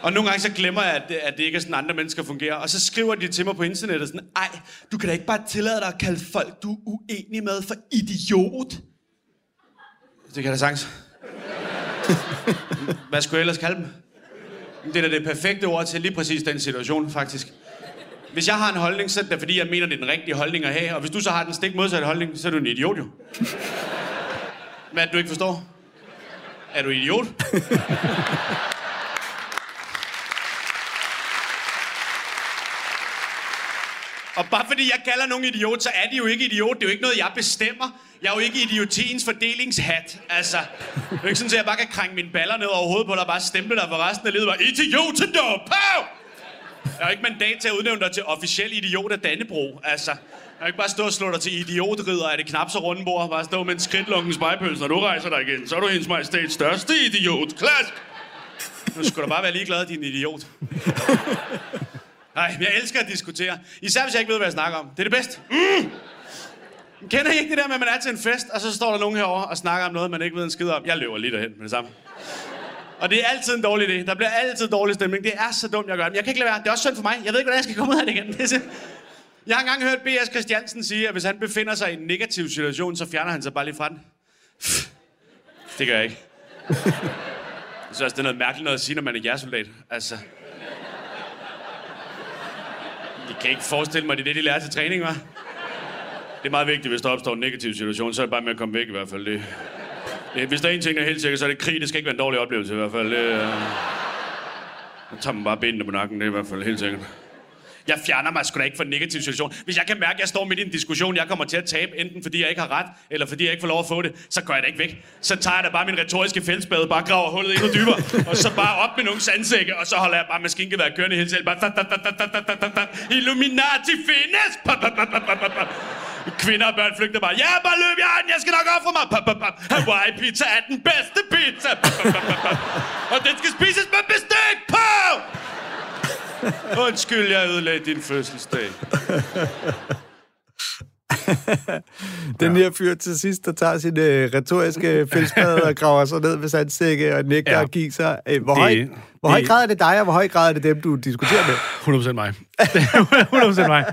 Og nogle gange så glemmer jeg, at det ikke er sådan, andre mennesker fungerer. Og så skriver de til mig på internettet sådan... Ej, du kan da ikke bare tillade dig at kalde folk, du er uenig med, for idiot. Det kan jeg da sagtens. Hvad skulle jeg ellers kalde dem? Det er da det perfekte ord til lige præcis den situation, faktisk. Hvis jeg har en holdning, så er det fordi, jeg mener, det er den rigtige holdning at have. Og hvis du så har den stik modsatte holdning, så er du en idiot, jo. Hvad er det, du ikke forstår? Er du idiot? Og bare fordi jeg kalder nogen idiot, så er de jo ikke idiot. Det er jo ikke noget, jeg bestemmer. Jeg er jo ikke idiotiens fordelingshat, altså. Det er ikke sådan, at jeg bare kan krænge mine baller ned over hovedet på dig og bare stemple dig for resten af livet. Idiotendom! Pow! Jeg har ikke mandat til at udnævne dig til officiel idiot af Dannebro, altså. Jeg har ikke bare stå og slå dig til idiotridder af det knap så runde bord. Bare stå med en skridtlunken spejpølse, når du rejser dig igen. Så er du hendes majestæts største idiot. Klask! Nu skulle du bare være ligeglad, din idiot. Nej, jeg elsker at diskutere. Især hvis jeg ikke ved, hvad jeg snakker om. Det er det bedste. Kender I ikke det der med, at man er til en fest, og så står der nogen herovre og snakker om noget, man ikke ved en skid om? Jeg løber lige derhen med det samme. Og det er altid en dårlig idé. Der bliver altid dårlig stemning. Det er så dumt, jeg gør det. Men jeg kan ikke lade være. Det er også synd for mig. Jeg ved ikke, hvordan jeg skal komme ud af det igen. Jeg har engang hørt BS Christiansen sige, at hvis han befinder sig i en negativ situation, så fjerner han sig bare lige fra den. Det gør jeg ikke. Så er det noget mærkeligt noget at sige, når man er jægersoldat. Altså... Jeg kan ikke forestille mig, det er det, de lærer til træning, hva'? Det er meget vigtigt, hvis der opstår en negativ situation, så er det bare med at komme væk i hvert fald. Det, hvis der er en ting, der er helt sikker, så er det krig. Det skal ikke være en dårlig oplevelse i hvert fald. Så tager man bare benene på nakken, det er i hvert fald helt sikkert. Jeg fjerner mig sgu da ikke fra en negativ situation. Hvis jeg kan mærke, at jeg står midt i en diskussion, jeg kommer til at tabe, enten fordi jeg ikke har ret, eller fordi jeg ikke får lov at få det, så går jeg da ikke væk. Så tager jeg da bare min retoriske fældspade, bare graver hullet endnu dybere, og så bare op med nogle sandsække, og så holder jeg bare maskingeværet kørende hele tiden. Illuminati findes! Kvinder og børn flygter bare. Ja, bare løb, jeg skal nok ofre mig. Hawaii pizza er den bedste pizza. Og den skal spises med bestik på! Undskyld, jeg ødelagde din fødselsdag. Den her fyr til sidst, der tager sine retoriske fældspade og graver sig ned ved sandsække og nikker og kigger. Hvor høj grad er det dig, og hvor høj grad er det dem, du diskuterer med? 100% mig. 100% mig.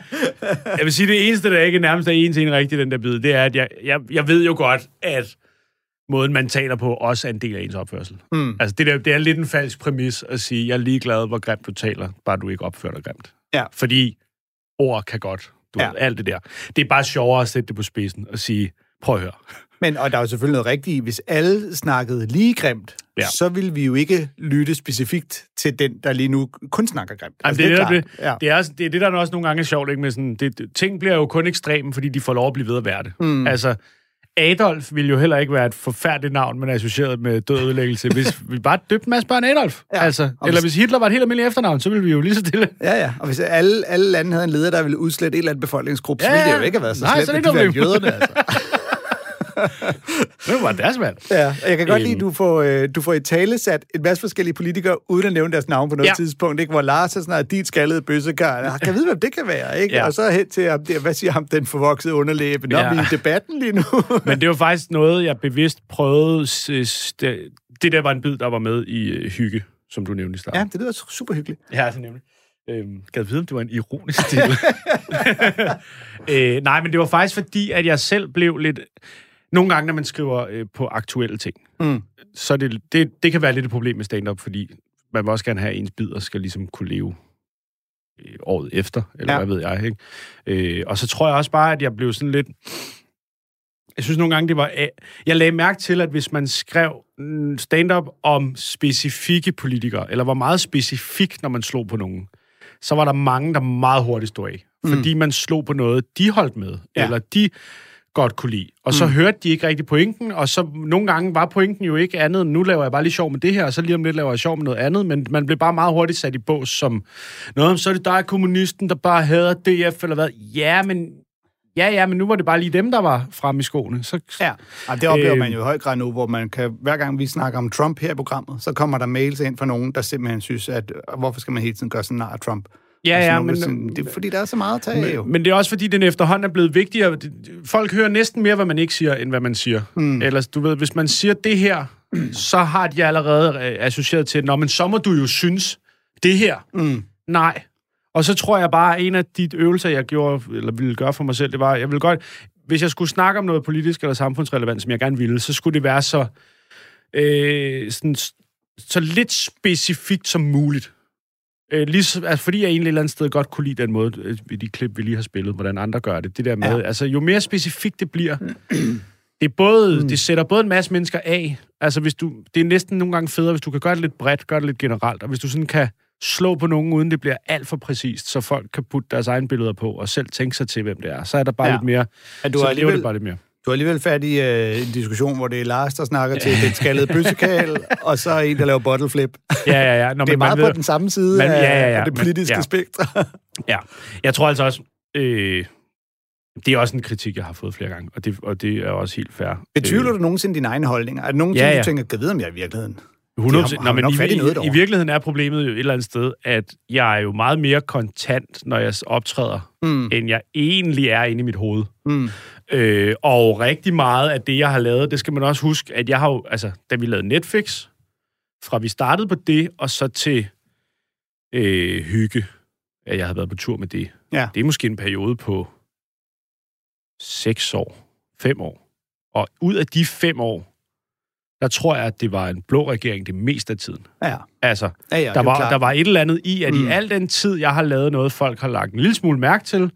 Jeg vil sige, det eneste, der ikke nærmest er en til en rigtig den der bid, det er, at jeg ved jo godt, at måden, man taler på, også er en del af ens opførsel. Mm. Altså, det er lidt en falsk præmis at sige, jeg er ligeglad, hvor grimt du taler, bare du ikke opfører dig grimt. Ja. Fordi ord kan godt. Du ved, alt det der. Det er bare sjovere at sætte det på spidsen og sige, prøv at høre. Men, og der er jo selvfølgelig noget rigtigt. Hvis alle snakkede lige grimt, så ville vi jo ikke lytte specifikt til den, der lige nu kun snakker grimt. Altså, det er det, der også nogle gange er sjovt, ikke? Med sådan, ting bliver jo kun ekstreme, fordi de får lov at blive ved at være det. Mm. Altså, Adolf ville jo heller ikke være et forfærdeligt navn, men associeret med død ødelæggelse, hvis vi bare døbte en masse børn Adolf. Ja. Altså. Eller hvis Hitler var et helt almindeligt efternavn, så ville vi jo lige så stille. Ja. Og hvis alle lande havde en leder, der ville udslette et eller andet befolkningsgruppe, så ville det jo ikke have været så slet, at de var jøderne, altså. Det var deres mand. Ja, jeg kan godt lide, at du får i tale sat en masse forskellige politikere, uden at nævne deres navn på noget tidspunkt, ikke? Hvor Lars er sådan noget, dit skaldede bøssekar, kan jeg vide, hvem det kan være, ikke? Ja. Og så hen til ham der, hvad siger ham, den forvoksede underlæbe, når vi er i debatten lige nu. Men det var faktisk noget, jeg bevidst prøvede. Det der var en bid, der var med i Hygge, som du nævnte i starten. Ja, det lyder super hyggeligt. Ja, det nævnte. Kan jeg vide, om det var en ironisk stil? Nej, men det var faktisk fordi, at jeg selv blev lidt. Nogle gange, når man skriver på aktuelle ting, så det kan være lidt et problem med stand-up, fordi man vil også gerne have, at ens bidder skal ligesom kunne leve året efter, eller hvad ved jeg, ikke? Og så tror jeg også bare, at jeg blev sådan lidt. Jeg synes nogle gange, det var. Jeg lagde mærke til, at hvis man skrev stand-up om specifikke politikere, eller var meget specifik, når man slog på nogen, så var der mange, der meget hurtigt stod af. Fordi man slog på noget, de holdt med, eller de godt kunne lide. Og så hørte de ikke rigtig pointen, og så nogle gange var pointen jo ikke andet, nu laver jeg bare lige sjov med det her, og så lige om lidt laver jeg sjov med noget andet, men man blev bare meget hurtigt sat i bås som, nå, så er det dig, kommunisten, der bare hader DF, eller hvad? Ja, men nu var det bare lige dem, der var fremme i skoene. Så. Og det oplever man jo i høj grad nu, hvor man kan, hver gang vi snakker om Trump her i programmet, så kommer der mails ind fra nogen, der simpelthen synes, at hvorfor skal man hele tiden gøre sådan nar af Trump? Men det er fordi, der er så meget at tage. Men det er også fordi, den efterhånden er blevet vigtigere. Folk hører næsten mere, hvad man ikke siger, end hvad man siger. Ellers, du ved, hvis man siger det her, så har de allerede associeret til, nå, men så må du jo synes, det her. Nej. Og så tror jeg bare, en af de øvelser, jeg gjorde, eller ville gøre for mig selv, det var, jeg ville godt, hvis jeg skulle snakke om noget politisk eller samfundsrelevant, som jeg gerne ville, så skulle det være så lidt specifikt som muligt. Fordi jeg egentlig et eller andet sted godt kunne lide den måde, i de klip, vi lige har spillet, hvordan andre gør det. Det der med, altså jo mere specifikt det bliver, det sætter både en masse mennesker af. Altså hvis du, det er næsten nogle gange federe, hvis du kan gøre det lidt bredt, gøre det lidt generelt, og hvis du sådan kan slå på nogen, uden det bliver alt for præcist, så folk kan putte deres egne billeder på, og selv tænke sig til, hvem det er. Så er der bare lidt mere. Så lever det bare lidt mere. Du er alligevel fat i en diskussion, hvor det er Lars, der snakker til den skaldede bøssekal, og så en, der laver bottle flip. Ja. Nå, det er meget på den samme side af det politiske spektrum. Ja, jeg tror altså også, det er også en kritik, jeg har fået flere gange, og det er også helt fair. Betvivler du nogensinde dine egne holdninger? Er det nogensinde, du tænker, kan vide, om jeg er i virkeligheden? 100%. Nå, men i virkeligheden er problemet jo et eller andet sted, at jeg er jo meget mere kontant, når jeg optræder, end jeg egentlig er inde i mit hoved. Og rigtig meget af det, jeg har lavet, det skal man også huske, at jeg har jo, altså, da vi lavede Netflix, fra vi startede på det, og så til Hygge, at jeg havde været på tur med det. Ja. Det er måske en periode på 5 år. Og ud af de 5 år, der tror jeg, at det var en blå regering det meste af tiden. Ja. Altså, der var et eller andet i, at i al den tid, jeg har lavet noget, folk har lagt en lille smule mærke til,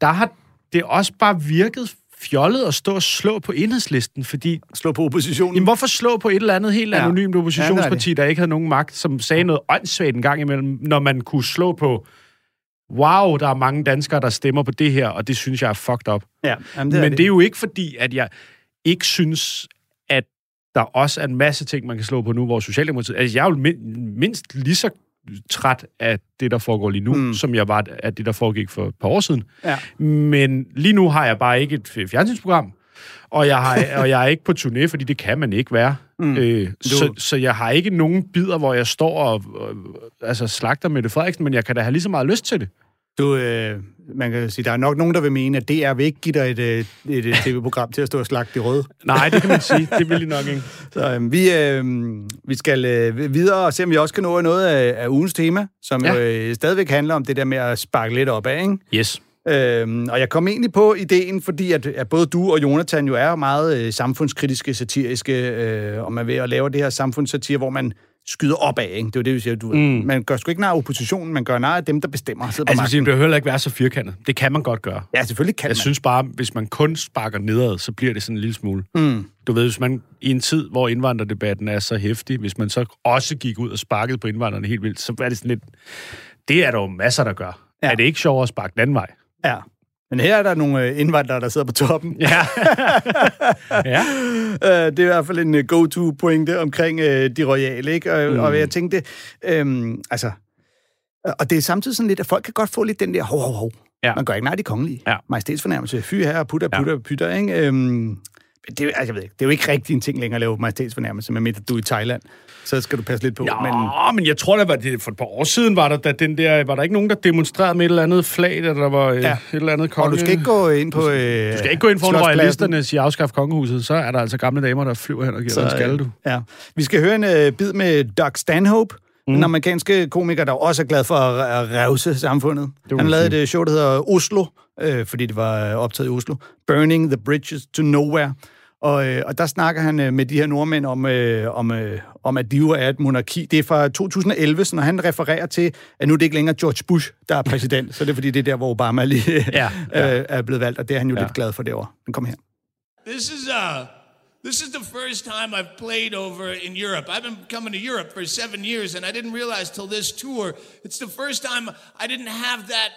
der har det også bare virkede fjollet at stå og slå på Enhedslisten, fordi... Slå på oppositionen? Jamen, hvorfor slå på et eller andet helt anonymt oppositionsparti, der ikke havde nogen magt, som sagde noget åndssvagt en gang imellem, når man kunne slå på... Wow, der er mange danskere, der stemmer på det her, og det synes jeg er fucked up. Ja, jamen, det Men det er jo ikke fordi, at jeg ikke synes, at der også er en masse ting, man kan slå på nu, hvor Socialdemokratiet... Altså, jeg er jo mindst lige så træt af det, der foregår lige nu, som jeg var af det, der foregik for et par år siden. Ja. Men lige nu har jeg bare ikke et fjernsynsprogram, og jeg er ikke på turné, fordi det kan man ikke være. Så jeg har ikke nogen bidder, hvor jeg står og altså slagter med det Frederiksen, men jeg kan da have lige så meget lyst til det. Man kan sige, der er nok nogen, der vil mene, at DR vil ikke give dig et tv-program til at stå og slagte det røde. Nej, det kan man sige. Det vil de nok ikke. Så vi skal videre og se, om vi også kan nå noget af ugens tema, som stadigvæk handler om det der med at sparke lidt op af, ikke? Yes. Og jeg kom egentlig på ideen, fordi at både du og Jonathan jo er meget samfundskritiske, satiriske, og man er ved at lave det her samfundssatire, hvor man skyder opad, ikke? Det er jo det, vi siger, du ved. Man gør sgu ikke nar af oppositionen, man gør nar af dem, der bestemmer. Altså, det behøver heller ikke være så firkantet. Det kan man godt gøre. Ja, selvfølgelig kan man. Jeg synes bare, hvis man kun sparker nedad, så bliver det sådan en lille smule. Du ved, hvis man i en tid, hvor indvandrerdebatten er så heftig, hvis man så også gik ud og sparkede på indvandrerne helt vildt, så er det sådan lidt... Det er der jo masser, der gør. Ja. Er det ikke sjovt at sparke den anden vej? Ja, men her er der nogle indvandrere, der sidder på toppen. Ja. Ja. Det er i hvert fald en go-to-pointe omkring de royale, ikke? Og jeg tænkte, altså... Og det er samtidig sådan lidt, at folk kan godt få lidt den der hov. Ja. Man gør ikke nej, de kongelige. Ja. Majestætsfornærmelse. Fy her, putter, ikke? Det, altså, jeg ved ikke, det er jo ikke rigtig en ting længere at lave majestætsfornærmelse, medmindre du er i Thailand. Så skal du passe lidt på. Ja, men jeg tror, det for et par år siden var der, var der ikke nogen, der demonstrerede med et eller andet flag, der var et eller andet konge. Og du skal ikke gå ind på... Du skal ikke gå ind for royalisterne, sige afskaffe kongehuset, så er der altså gamle damer, der flyver hen og giver en skalle, du. Ja. Vi skal høre en bid med Doug Stanhope, en amerikanske komiker, der også er glad for at revse samfundet. Han lavede et show, der hedder Oslo, fordi det var optaget i Oslo. Burning the Bridges to Nowhere. Og der snakker han med de her nordmænd om at de jo er et monarki. Det er fra 2011, så når han refererer til, at nu er det ikke længere George Bush, der er præsident, så det er fordi, det er der, hvor Obama lige er blevet valgt, og det er han jo lidt glad for derovre. Men kom her. This is the first time I've played over in Europe. I've been coming to Europe for 7 years, and I didn't realize till this tour, it's the first time I didn't have that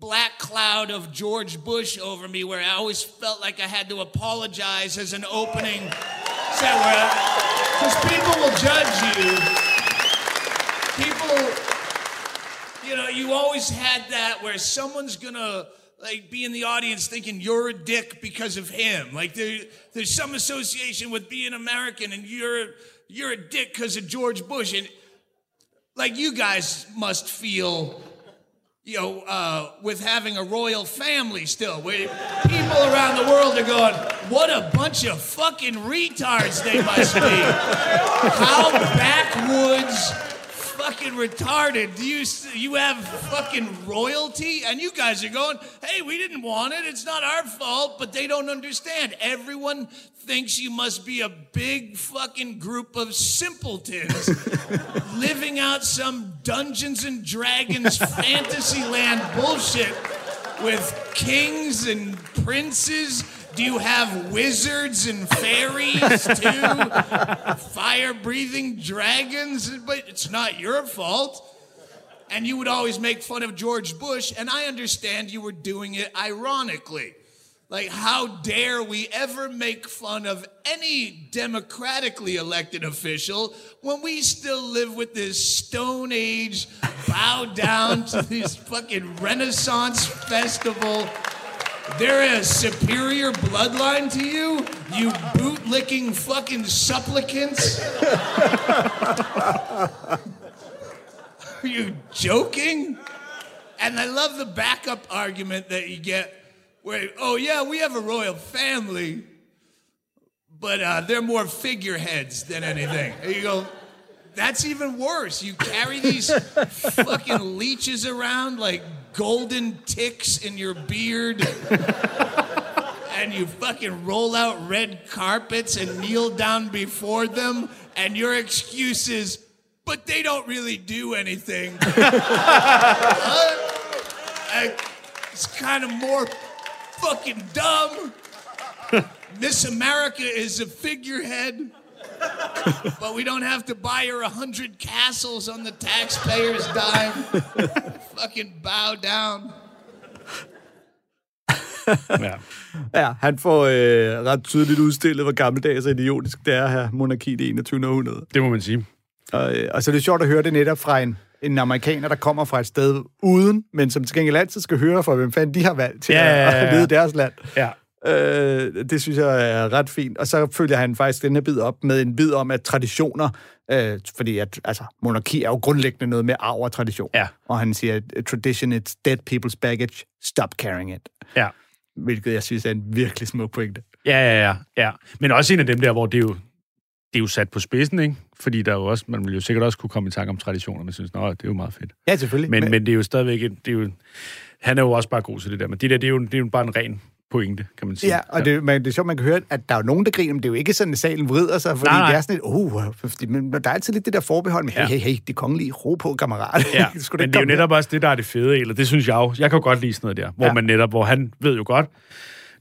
black cloud of George Bush over me where I always felt like I had to apologize as an opening set where because people will judge you. People, you know, you always had that where someone's gonna like be in the audience thinking you're a dick because of him. Like there's some association with being American and you're a dick because of George Bush, and like you guys must feel, you know, with having a royal family still, where people around the world are going, what a bunch of fucking retards they must be. How backwoods fucking retarded do you have fucking royalty? And you guys are going, hey, we didn't want it. It's not our fault, but they don't understand. Everyone thinks you must be a big fucking group of simpletons living out some Dungeons and Dragons fantasy land bullshit with kings and princes. Do you have wizards and fairies too? Fire-breathing dragons? But it's not your fault. And you would always make fun of George Bush, and I understand you were doing it ironically. Like, how dare we ever make fun of any democratically elected official when we still live with this Stone Age, bow down to this fucking Renaissance festival. They're a superior bloodline to you, you boot-licking fucking supplicants. Are you joking? And I love the backup argument that you get. Wait, oh yeah, we have a royal family, but they're more figureheads than anything. And you go, that's even worse. You carry these fucking leeches around like golden ticks in your beard, and you fucking roll out red carpets and kneel down before them, and your excuse is, but they don't really do anything. It's kind of more fucking dumb. Miss America is a figurehead. But we don't have to buy her 100 castles on the taxpayer's dime. Fucking bow down. Ja. Ja, han får ret tydeligt udstillet, hvor gammeldags og idiotisk det er at have monarki i det 21. århundrede. Det må man sige. Og så er det sjovt at høre det netop fra en amerikaner, der kommer fra et sted uden, men som til gengæld altid skal høre fra, hvem fanden de har valgt til at lede deres land. Ja. Det synes jeg er ret fint. Og så følger han faktisk den her bid op med en bid om, at traditioner, fordi at, altså, monarki er jo grundlæggende noget med arv og tradition. Ja. Og han siger, tradition is dead people's baggage, stop carrying it. Ja. Hvilket jeg synes er en virkelig smuk pointe. Ja. Men også en af dem der, hvor det er jo sat på spidsen, ikke? Fordi der er jo også, man vil jo sikkert også kunne komme i tanke om traditioner, man synes, det er jo meget fedt. Ja, selvfølgelig. Men det er jo stadigvæk, han er jo også bare god til det der, men det er jo bare en ren pointe, kan man sige. Ja, og det er sjovt, man kan høre, at der er jo nogen, der griner, men det er jo ikke sådan, at salen vrider sig, fordi nej. Det er sådan et, men der er altid lidt det der forbehold med, hey, det kongelige, ro på, kammerat. Ja, men det er jo netop også det, der er det fede, eller det synes jeg jo. Jeg kan jo godt lide sådan noget der, hvor man netop, hvor han ved jo godt,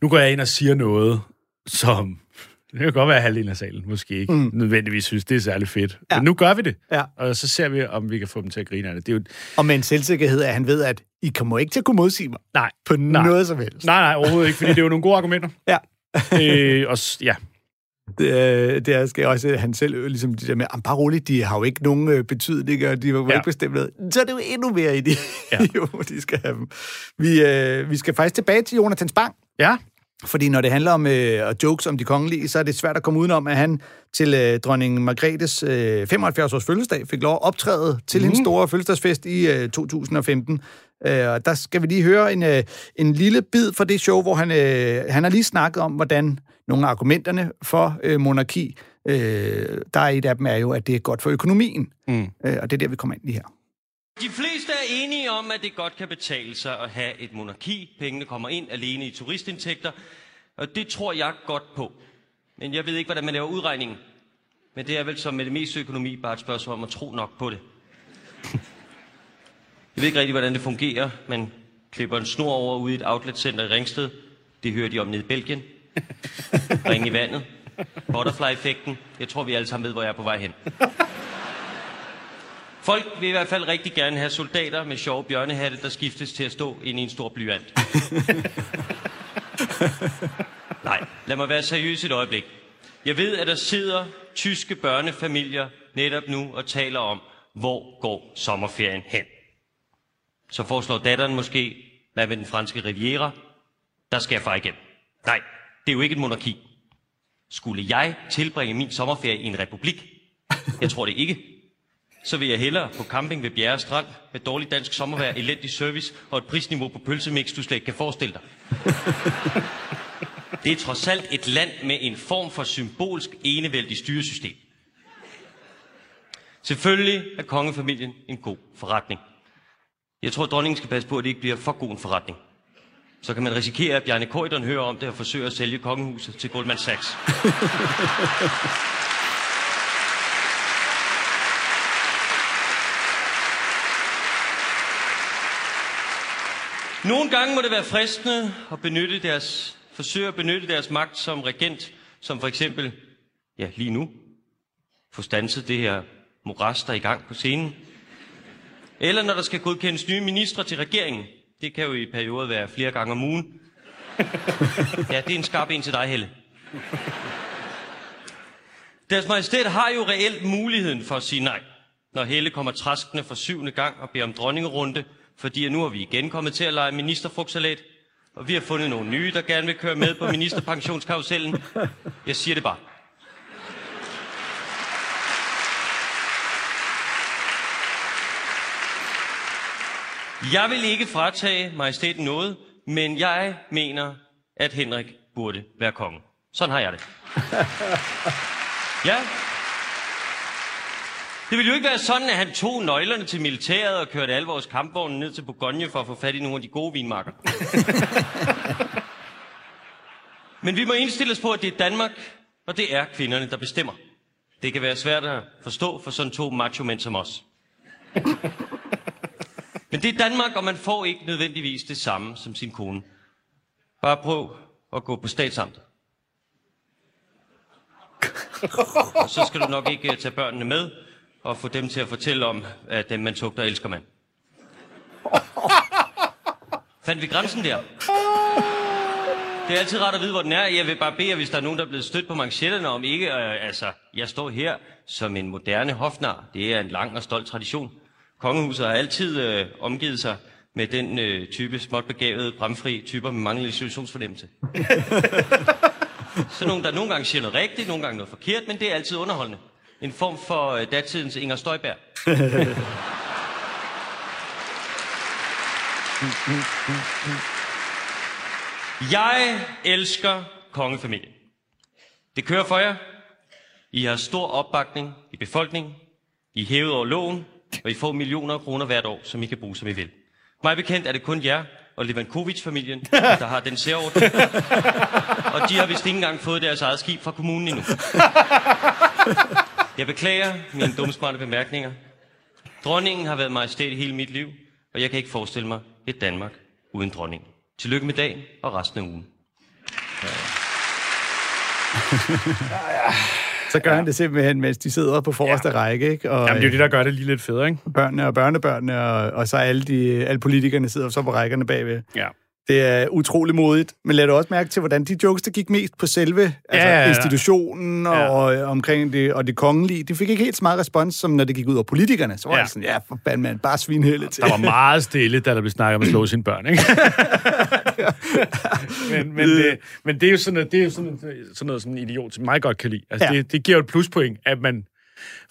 nu går jeg ind og siger noget, som det kan godt være halvdelen af salen, måske ikke nødvendigvis synes, det er særlig fedt. Ja. Men nu gør vi det, og så ser vi, om vi kan få dem til at grine af det. Det er jo og med en selvsikkerhed, at han ved, at I kommer ikke til at kunne modsige mig på noget som helst. Nej, overhovedet ikke, fordi det er jo nogle gode argumenter. Ja. Det er skal også han selv ligesom de der med, bare roligt, de har jo ikke nogen betydning, og de var ikke bestemt noget. Så er det jo endnu mere i det, hvor de skal have dem. Vi skal faktisk tilbage til Jonathan Spang. Ja. Fordi når det handler om jokes om de kongelige, så er det svært at komme udenom, at han til dronning Margrethes 75-års fødselsdag fik lov at optræde til hendes store fødselsdagsfest i 2015. Og der skal vi lige høre en lille bid fra det show, hvor han har lige snakket om, hvordan nogle af argumenterne for monarki, der er et af dem, er jo, at det er godt for økonomien. Og det er der, vi kommer ind lige her. De fleste er enige om, at det godt kan betale sig at have et monarki. Pengene kommer ind alene i turistindtægter, og det tror jeg godt på. Men jeg ved ikke, hvordan man laver udregningen. Men det er vel som med det meste økonomi bare et spørgsmål om at tro nok på det. Jeg ved ikke rigtig, hvordan det fungerer. Man klipper en snor over ude i et outletcenter i Ringsted. Det hører de om nede i Belgien. Ring i vandet. Butterfly-effekten. Jeg tror, vi alle sammen ved, hvor jeg er på vej hen. Folk vil i hvert fald rigtig gerne have soldater med sjove bjørnehatte, der skiftes til at stå inde i en stor blyant. Nej, lad mig være seriøs et øjeblik. Jeg ved, at der sidder tyske børnefamilier netop nu og taler om, hvor går sommerferien hen. Så foreslår datteren måske, hvad med den franske riviera? Der skal jeg fra igen. Nej, det er jo ikke et monarki. Skulle jeg tilbringe min sommerferie i en republik? Jeg tror det ikke. Så vil jeg hellere på camping ved Bjerre Strand med dårlig dansk sommervejr, elendig service og et prisniveau på pølsemix, du slet ikke kan forestille dig. Det er trods alt et land med en form for symbolsk enevældig styresystem. Selvfølgelig er kongefamilien en god forretning. Jeg tror, dronningen skal passe på, at det ikke bliver for god en forretning. Så kan man risikere, at Bjarne Corydon hører om det og forsøger at sælge kongehuset til Goldman Sachs. Nogle gange må det være fristende at forsøge at benytte deres magt som regent, som for eksempel, lige nu, få standset det her moras, der er i gang på scenen. Eller når der skal godkendes nye ministre til regeringen. Det kan jo i perioder være flere gange om ugen. Ja, det er en skarp en til dig, Helle. Deres majestæt har jo reelt muligheden for at sige nej, når Helle kommer traskende for 7. gang og beder om dronningerunde, fordi nu har vi igen kommet til at lege ministerfrugtsalat, og vi har fundet nogle nye, der gerne vil køre med på ministerpensionskarusellen. Jeg siger det bare. Jeg vil ikke fratage majestæten noget, men jeg mener, at Henrik burde være konge. Sådan har jeg det. Ja. Det ville jo ikke være sådan, at han tog nøglerne til militæret og kørte alle vores kampvogne ned til Bourgogne for at få fat i nogle af de gode vinmarker. Men vi må indstille os på, at det er Danmark, og det er kvinderne, der bestemmer. Det kan være svært at forstå for sådan to macho-mænd som os. Men det er Danmark, og man får ikke nødvendigvis det samme som sin kone. Bare prøv at gå på statsamtet. Og så skal du nok ikke tage børnene med og få dem til at fortælle om, at dem man tugter elsker man. Fandt vi grænsen der? Det er altid rart at vide, hvor den er. Jeg vil bare bede, hvis der er nogen, der er blevet stødt på manchetterne, om ikke... altså, jeg står her som en moderne hofnar. Det er en lang og stolt tradition. Kongehuset har altid omgivet sig med den type småt begavede, bramfri typer med manglende situationsfornemmelse. Så nogen, der nogle gange siger noget rigtigt, nogle gange noget forkert, men det er altid underholdende. En form for datidens Inger Støjberg. Jeg elsker kongefamilien. Det kører for jer. I har stor opbakning i befolkningen. I er hævet over loven, og I får millioner af kroner hvert år, som I kan bruge, som I vil. Mig bekendt er det kun jer og Levankovic-familien, der har den særordning. Og de har vist ikke engang fået deres eget skib fra kommunen endnu. Jeg beklager mine dumsmarte bemærkninger. Dronningen har været majestæt hele mit liv, og jeg kan ikke forestille mig et Danmark uden dronningen. Tillykke med dagen og resten af ugen. Ja. Så gør han det simpelthen, mens de sidder på forreste række, ikke? Og, jamen, det er jo det, der gør det lige lidt federe, ikke? Børnene og børnebørnene, og så alle politikerne sidder så på rækkerne bagved. Ja. Det er utrolig modigt, men lad du også mærke til, hvordan de jokes, der gik mest på selve institutionen og omkring det, og det kongelige, de fik ikke helt så meget respons, som når det gik ud over politikerne. Så var det sådan, for fanden mand, bare svin Helle til. Der var meget stille, da der blev snakket om at slå sine børn, ikke? men det er jo sådan noget, som en idiot, som mig godt kan lide. Altså, det giver jo et pluspoint, at man...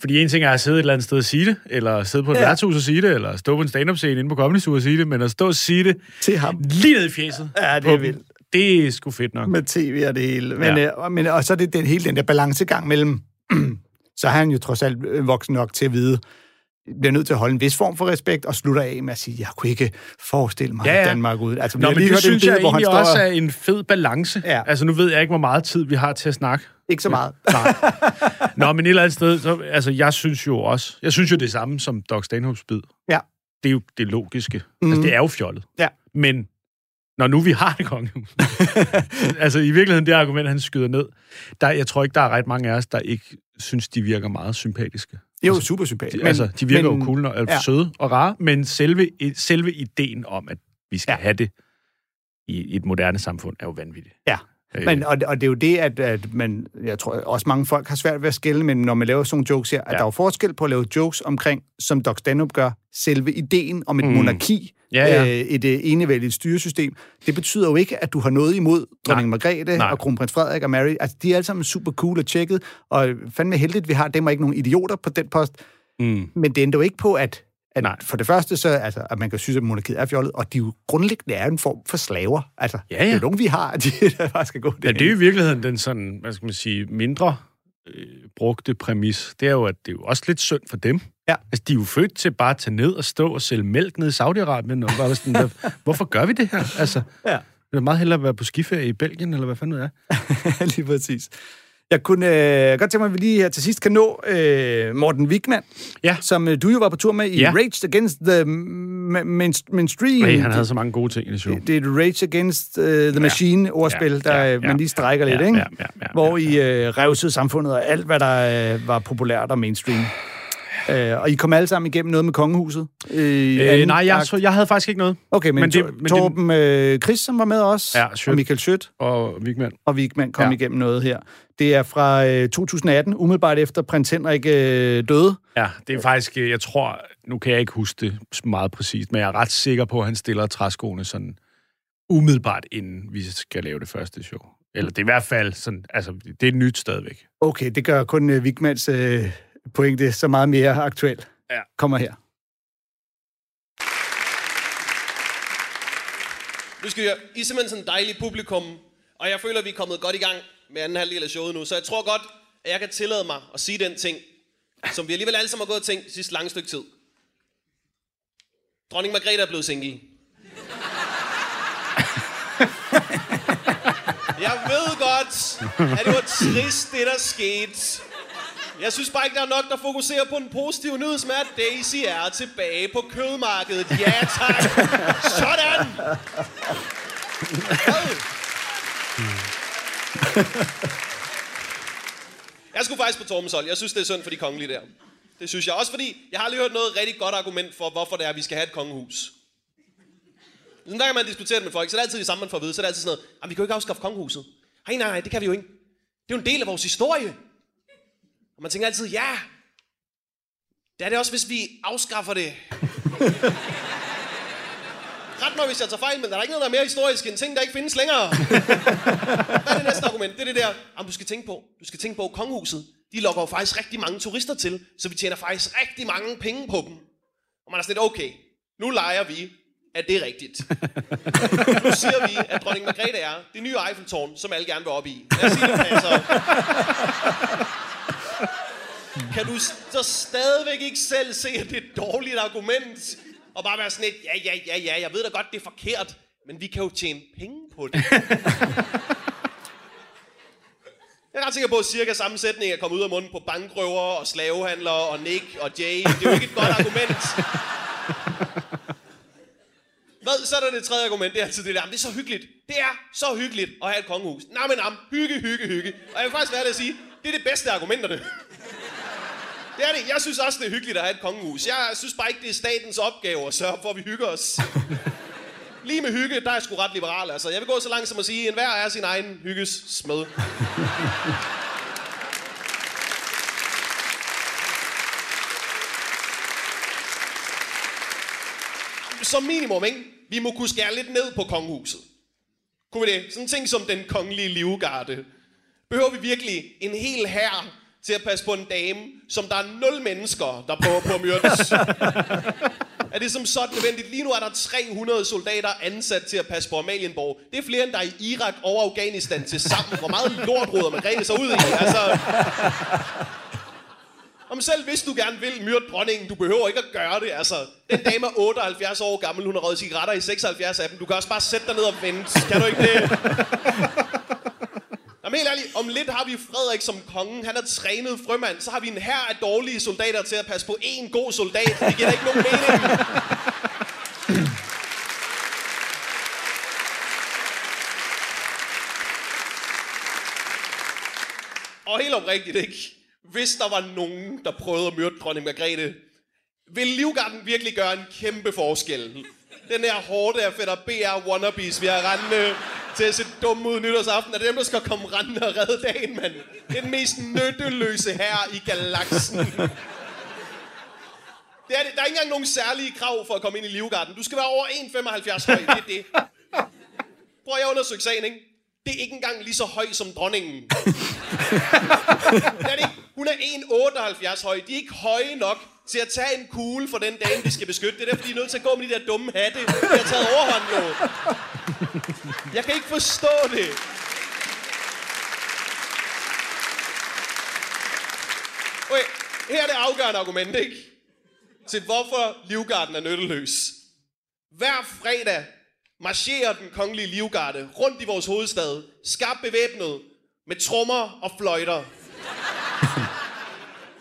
Fordi en ting er at sidde et eller andet sted og sige det, eller sidde på et værtshus og sige det, eller stå på en stand-up-scene inde på Comedy Zoo og sige det, men at stå og sige det til ham lige ned i fjeset. Ja, det er vildt. Det er sgu fedt nok. Med tv og det hele. Men så er det hele den der balancegang mellem... så har han jo trods alt voksen nok til at vide... bliver nødt til at holde en vis form for respekt, og slutter af med at sige, jeg kunne ikke forestille mig Danmark ud. Altså, nå, men det synes jeg egentlig også er en fed balance. Ja. Altså, nu ved jeg ikke, hvor meget tid vi har til at snakke. Ikke så meget. Nej. Nå, men et eller andet sted, så, altså, jeg synes jo det samme som Doug Stanhopes bid. Ja. Det er jo det logiske. Mm. Altså, det er jo fjollet. Ja. Men, når nu vi har det kongehus. Altså, i virkeligheden, det argument, han skyder ned, der, jeg tror ikke, der er ret mange af os, der ikke synes, de virker meget sympatiske. Jo, altså, super sympatisk. Altså, de virker jo cool og søde og rare, men selve ideen om, at vi skal have det i et moderne samfund, er jo vanvittigt. Ja, men, og det er jo det, at man, jeg tror også mange folk har svært ved at skille, men når man laver sådan nogle jokes her, at der er jo forskel på at lave jokes omkring, som Doug Stanhope gør, selve ideen om et monarki, et enevældigt styresystem. Det betyder jo ikke, at du har noget imod dronning Margrethe og kronprins Frederik og Mary. Altså, de er alle sammen super cool og tjekket, og fandme heldigt, vi har dem og ikke nogen idioter på den post. Mm. Men det ændrer jo ikke på, at for det første, så, altså, at man kan synes, at monarkiet er fjollet, og de jo grundlæggende er en form for slaver. Altså, det er nogen, vi har, at de bare skal gå det. Ja, det er jo i virkeligheden den sådan, hvad skal man sige, mindre brugte præmis. Det er jo, at det er jo også lidt synd for dem. Ja. Altså, de er jo født til bare at tage ned og stå og sælge mælk ned i Saudi-Arabien. Og bare sådan, hvorfor gør vi det her? Altså, det er meget hellere at være på skiferie i Belgien, eller hvad fanden det er. Lige præcis. Jeg kunne godt tænke mig, at vi lige her til sidst kan nå Morten Vikman, som du jo var på tur med i Rage Against the Mainstream. Nej, han havde så mange gode ting i det show. Det er et Rage Against the Machine-ordspil, der man lige strækker lidt, ikke? Hvor I revsede samfundet og alt, hvad der var populært og mainstream. Og I kom alle sammen igennem noget med kongehuset? Nej, jeg havde faktisk ikke noget. Okay, men Torben Chris, som var med os, og Michael Schødt og Vikman. Og Vikman kom igennem noget her. Det er fra 2018, umiddelbart efter Prince Henrik døde. Ja, det er faktisk, jeg tror, nu kan jeg ikke huske det meget præcist, men jeg er ret sikker på, at han stiller træskoene sådan umiddelbart, inden vi skal lave det første show. Eller det er i hvert fald sådan, altså, det er nyt stadigvæk. Okay, det gør kun Vikmans... pointe så meget mere aktuelt kommer her. Nu skal vi høre, I er simpelthen sådan et dejligt publikum, og jeg føler, at vi er kommet godt i gang med anden halvdel af showet nu, så jeg tror godt, at jeg kan tillade mig at sige den ting, som vi alligevel alle sammen har gået og tænkt sidste lange stykke tid. Dronning Margrethe er blevet single. Jeg ved godt, at det var trist, det der skete. Jeg synes bare ikke, der er nok, der fokuserer på den positive nyhed, som er, at Daisy er tilbage på kødmarkedet. Ja, tak. Sådan! Jeg skulle faktisk på Torbens hold. Jeg synes, det er synd for de kongelige der. Det synes jeg også, fordi jeg har lige hørt noget rigtig godt argument for, hvorfor det er, at vi skal have et kongehus. Sådan der kan man diskutere det med folk, så det er altid det samme, man får at vide. Så det er altid sådan noget, at vi kan jo ikke afskaffe kongehuset. Nej, det kan vi jo ikke. Det er jo en del af vores historie. Og man tænker altid, ja, det er det også, hvis vi afskaffer det. Ret mig, hvis jeg tager fejl, men der er ikke noget, der er mere historisk end ting, der ikke findes længere. Hvad er det næste argument? Det er det der, jamen, du skal tænke på kongehuset. De lokker jo faktisk rigtig mange turister til, så vi tjener faktisk rigtig mange penge på dem. Og man er sådan lidt, okay, nu leger vi, at det er rigtigt. Nu siger vi, at dronning Margrethe er det nye Eiffeltårn, som alle gerne vil op i. Lad os sige, det passer. Kan du så stadigvæk ikke selv se, at det er et dårligt argument? Og bare være sådan et, ja, jeg ved da godt, det er forkert, men vi kan jo tjene penge på det. Jeg er ret sikker på, at cirka sammensætning er kommet ud af munden på bankrøver og slavehandlere og Nick og Jay. Det er jo ikke et godt argument. Hvad? Så er der det tredje argument, det er altid det der, det er så hyggeligt. Det er så hyggeligt at have et kongehus. Nej, hygge. Og jeg vil faktisk være der at sige, det er det bedste af argumenterne. Det er det. Jeg synes også, det er hyggeligt at have et kongehus. Jeg synes bare ikke, det er statens opgave at sørge for, at vi hygger os. Lige med hygge, der er jeg sgu ret liberal, altså. Jeg vil gå så langt som at sige, at enhver er sin egen hygges smed. Som minimum, ikke? Vi må kunne skære lidt ned på kongehuset. Kunne vi det? Sådan en ting som den kongelige livgarde. Behøver vi virkelig en hel hær til at passe på en dame, som der er 0 mennesker, der prøver på at myrdes? Er det som sådan nødvendigt? Lige nu er der 300 soldater ansat til at passe på Amalienborg. Det er flere, end der i Irak og Afghanistan til sammen. Hvor meget lort råder Margrethe sig ud i? Altså... Om selv hvis du gerne vil myrde dronningen, du behøver ikke at gøre det, altså. Den dame er 78 år gammel, hun har røget cigaretter i 76 af dem. Du kan også bare sætte dig ned og vente. Kan du ikke det? Jamen helt ærligt, om lidt har vi Frederik som kongen. Han er trænet frømand. Så har vi en hær af dårlige soldater til at passe på én god soldat. Det giver ikke nogen mening. Og helt oprigtigt, ikke? Hvis der var nogen, der prøvede at myrde dronning Margrethe, ville livgarden virkelig gøre en kæmpe forskel? Den her hårde af fætter BR-wannabes, vi har rendende til at se dumme ud nytårsaften, er det dem, der skal komme rendende og redde dagen, mand? Det er den mest nytteløse herre i galaksen. Det er det. Der er ikke engang nogen særlige krav for at komme ind i livgarden. Du skal være over 1,75 høj, det er det. Prøv at undersøge sagen, ikke? Det er ikke engang lige så høj som dronningen. Det er det. Hun er 1,78 høj. De er ikke høje nok til at tage en kugle for den dame, de skal beskytte. Det er derfor, de er nødt til at gå med de der dumme hatte. De har taget overhånd nu. Jeg kan ikke forstå det. Okay, her er det afgørende argument, ikke? Til hvorfor livgarden er nytteløs. Hver fredag marcherer den kongelige livgarde rundt i vores hovedstad, skarpt bevæbnet med trommer og fløjter.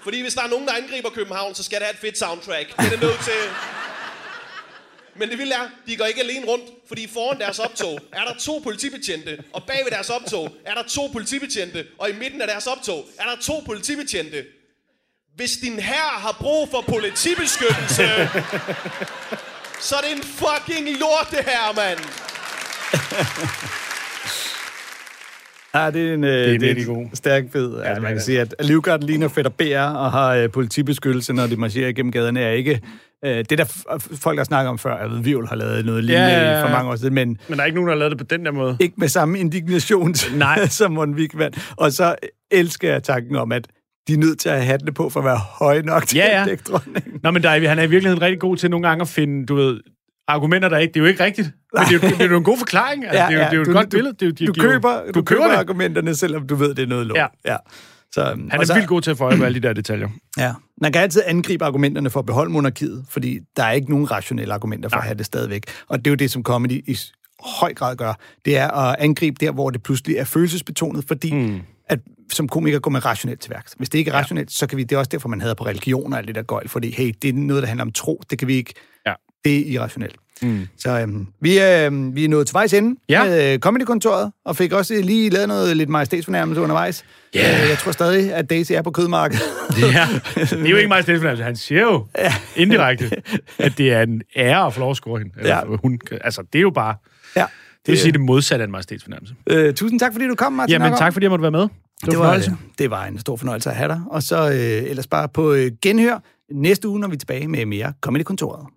Fordi hvis der er nogen, der angriber København, så skal det have et fedt soundtrack. Det er det nødt til. Men det vilde er, de går ikke alene rundt, fordi foran deres optog er der 2 politibetjente, og bag ved deres optog er der 2 politibetjente, og i midten af deres optog er der 2 politibetjente. Hvis din herre har brug for politibeskyttelse, så er det en fucking lorte her, mand. Ja, det er en stærk fed. Ja, altså, man kan sige, at livgarden ligner fætter BR og har politibeskyttelse, når de marcherer gennem gaderne, er ikke... det der folk, der snakker om før, jeg ved, Vivl har lavet noget lignende for mange år siden, men der er ikke nogen, der har lavet det på den der måde. Ikke med samme indignation som Vikman. Og så elsker jeg tanken om, at de er nødt til at have hattene på for at være høje nok til at dække dronningen. Nå, men han er i virkeligheden rigtig god til nogle gange at finde, du ved... Argumenter, der ikke... Det er jo ikke rigtigt. Men det er jo en god forklaring. Altså, ja, det er jo et godt billede. Du køber argumenterne, selvom du ved, det er noget lort. Ja. Så, han er vildt god til at få øje på alle de der detaljer. Ja. Man kan altid angribe argumenterne for at beholde monarkiet, fordi der er ikke nogen rationelle argumenter for at have det stadigvæk. Og det er jo det, som comedy i høj grad gør. Det er at angribe der, hvor det pludselig er følelsesbetonet, fordi... at som komiker går man rationelt til værks. Hvis det ikke er rationelt, så kan vi... Det er også derfor, man hader på religion og alt det der gøjl, fordi hey, det er noget, der handler om tro. Det kan vi ikke... Det er irrationelt. Mm. Så vi er nået til vejs ende med Comedykontoret, og fik også lige lavet noget lidt majestætsfornærmelse undervejs. Yeah. Jeg tror stadig, at Daisy er på kødmarkedet. Ja, det er jo ikke majestætsfornærmelse. Han siger jo indirekte, at det er en ære at få lov at score hende. Eller, hun, altså, det er jo bare... Ja. Det vil sige, det modsatte af en majestætsfornærmelse. Tusind tak, fordi du kom, Martin. Jamen, tak, fordi jeg måtte være med. Det var en stor fornøjelse at have dig. Og så ellers bare på genhør næste uge, når vi er tilbage med mere Comedykontoret.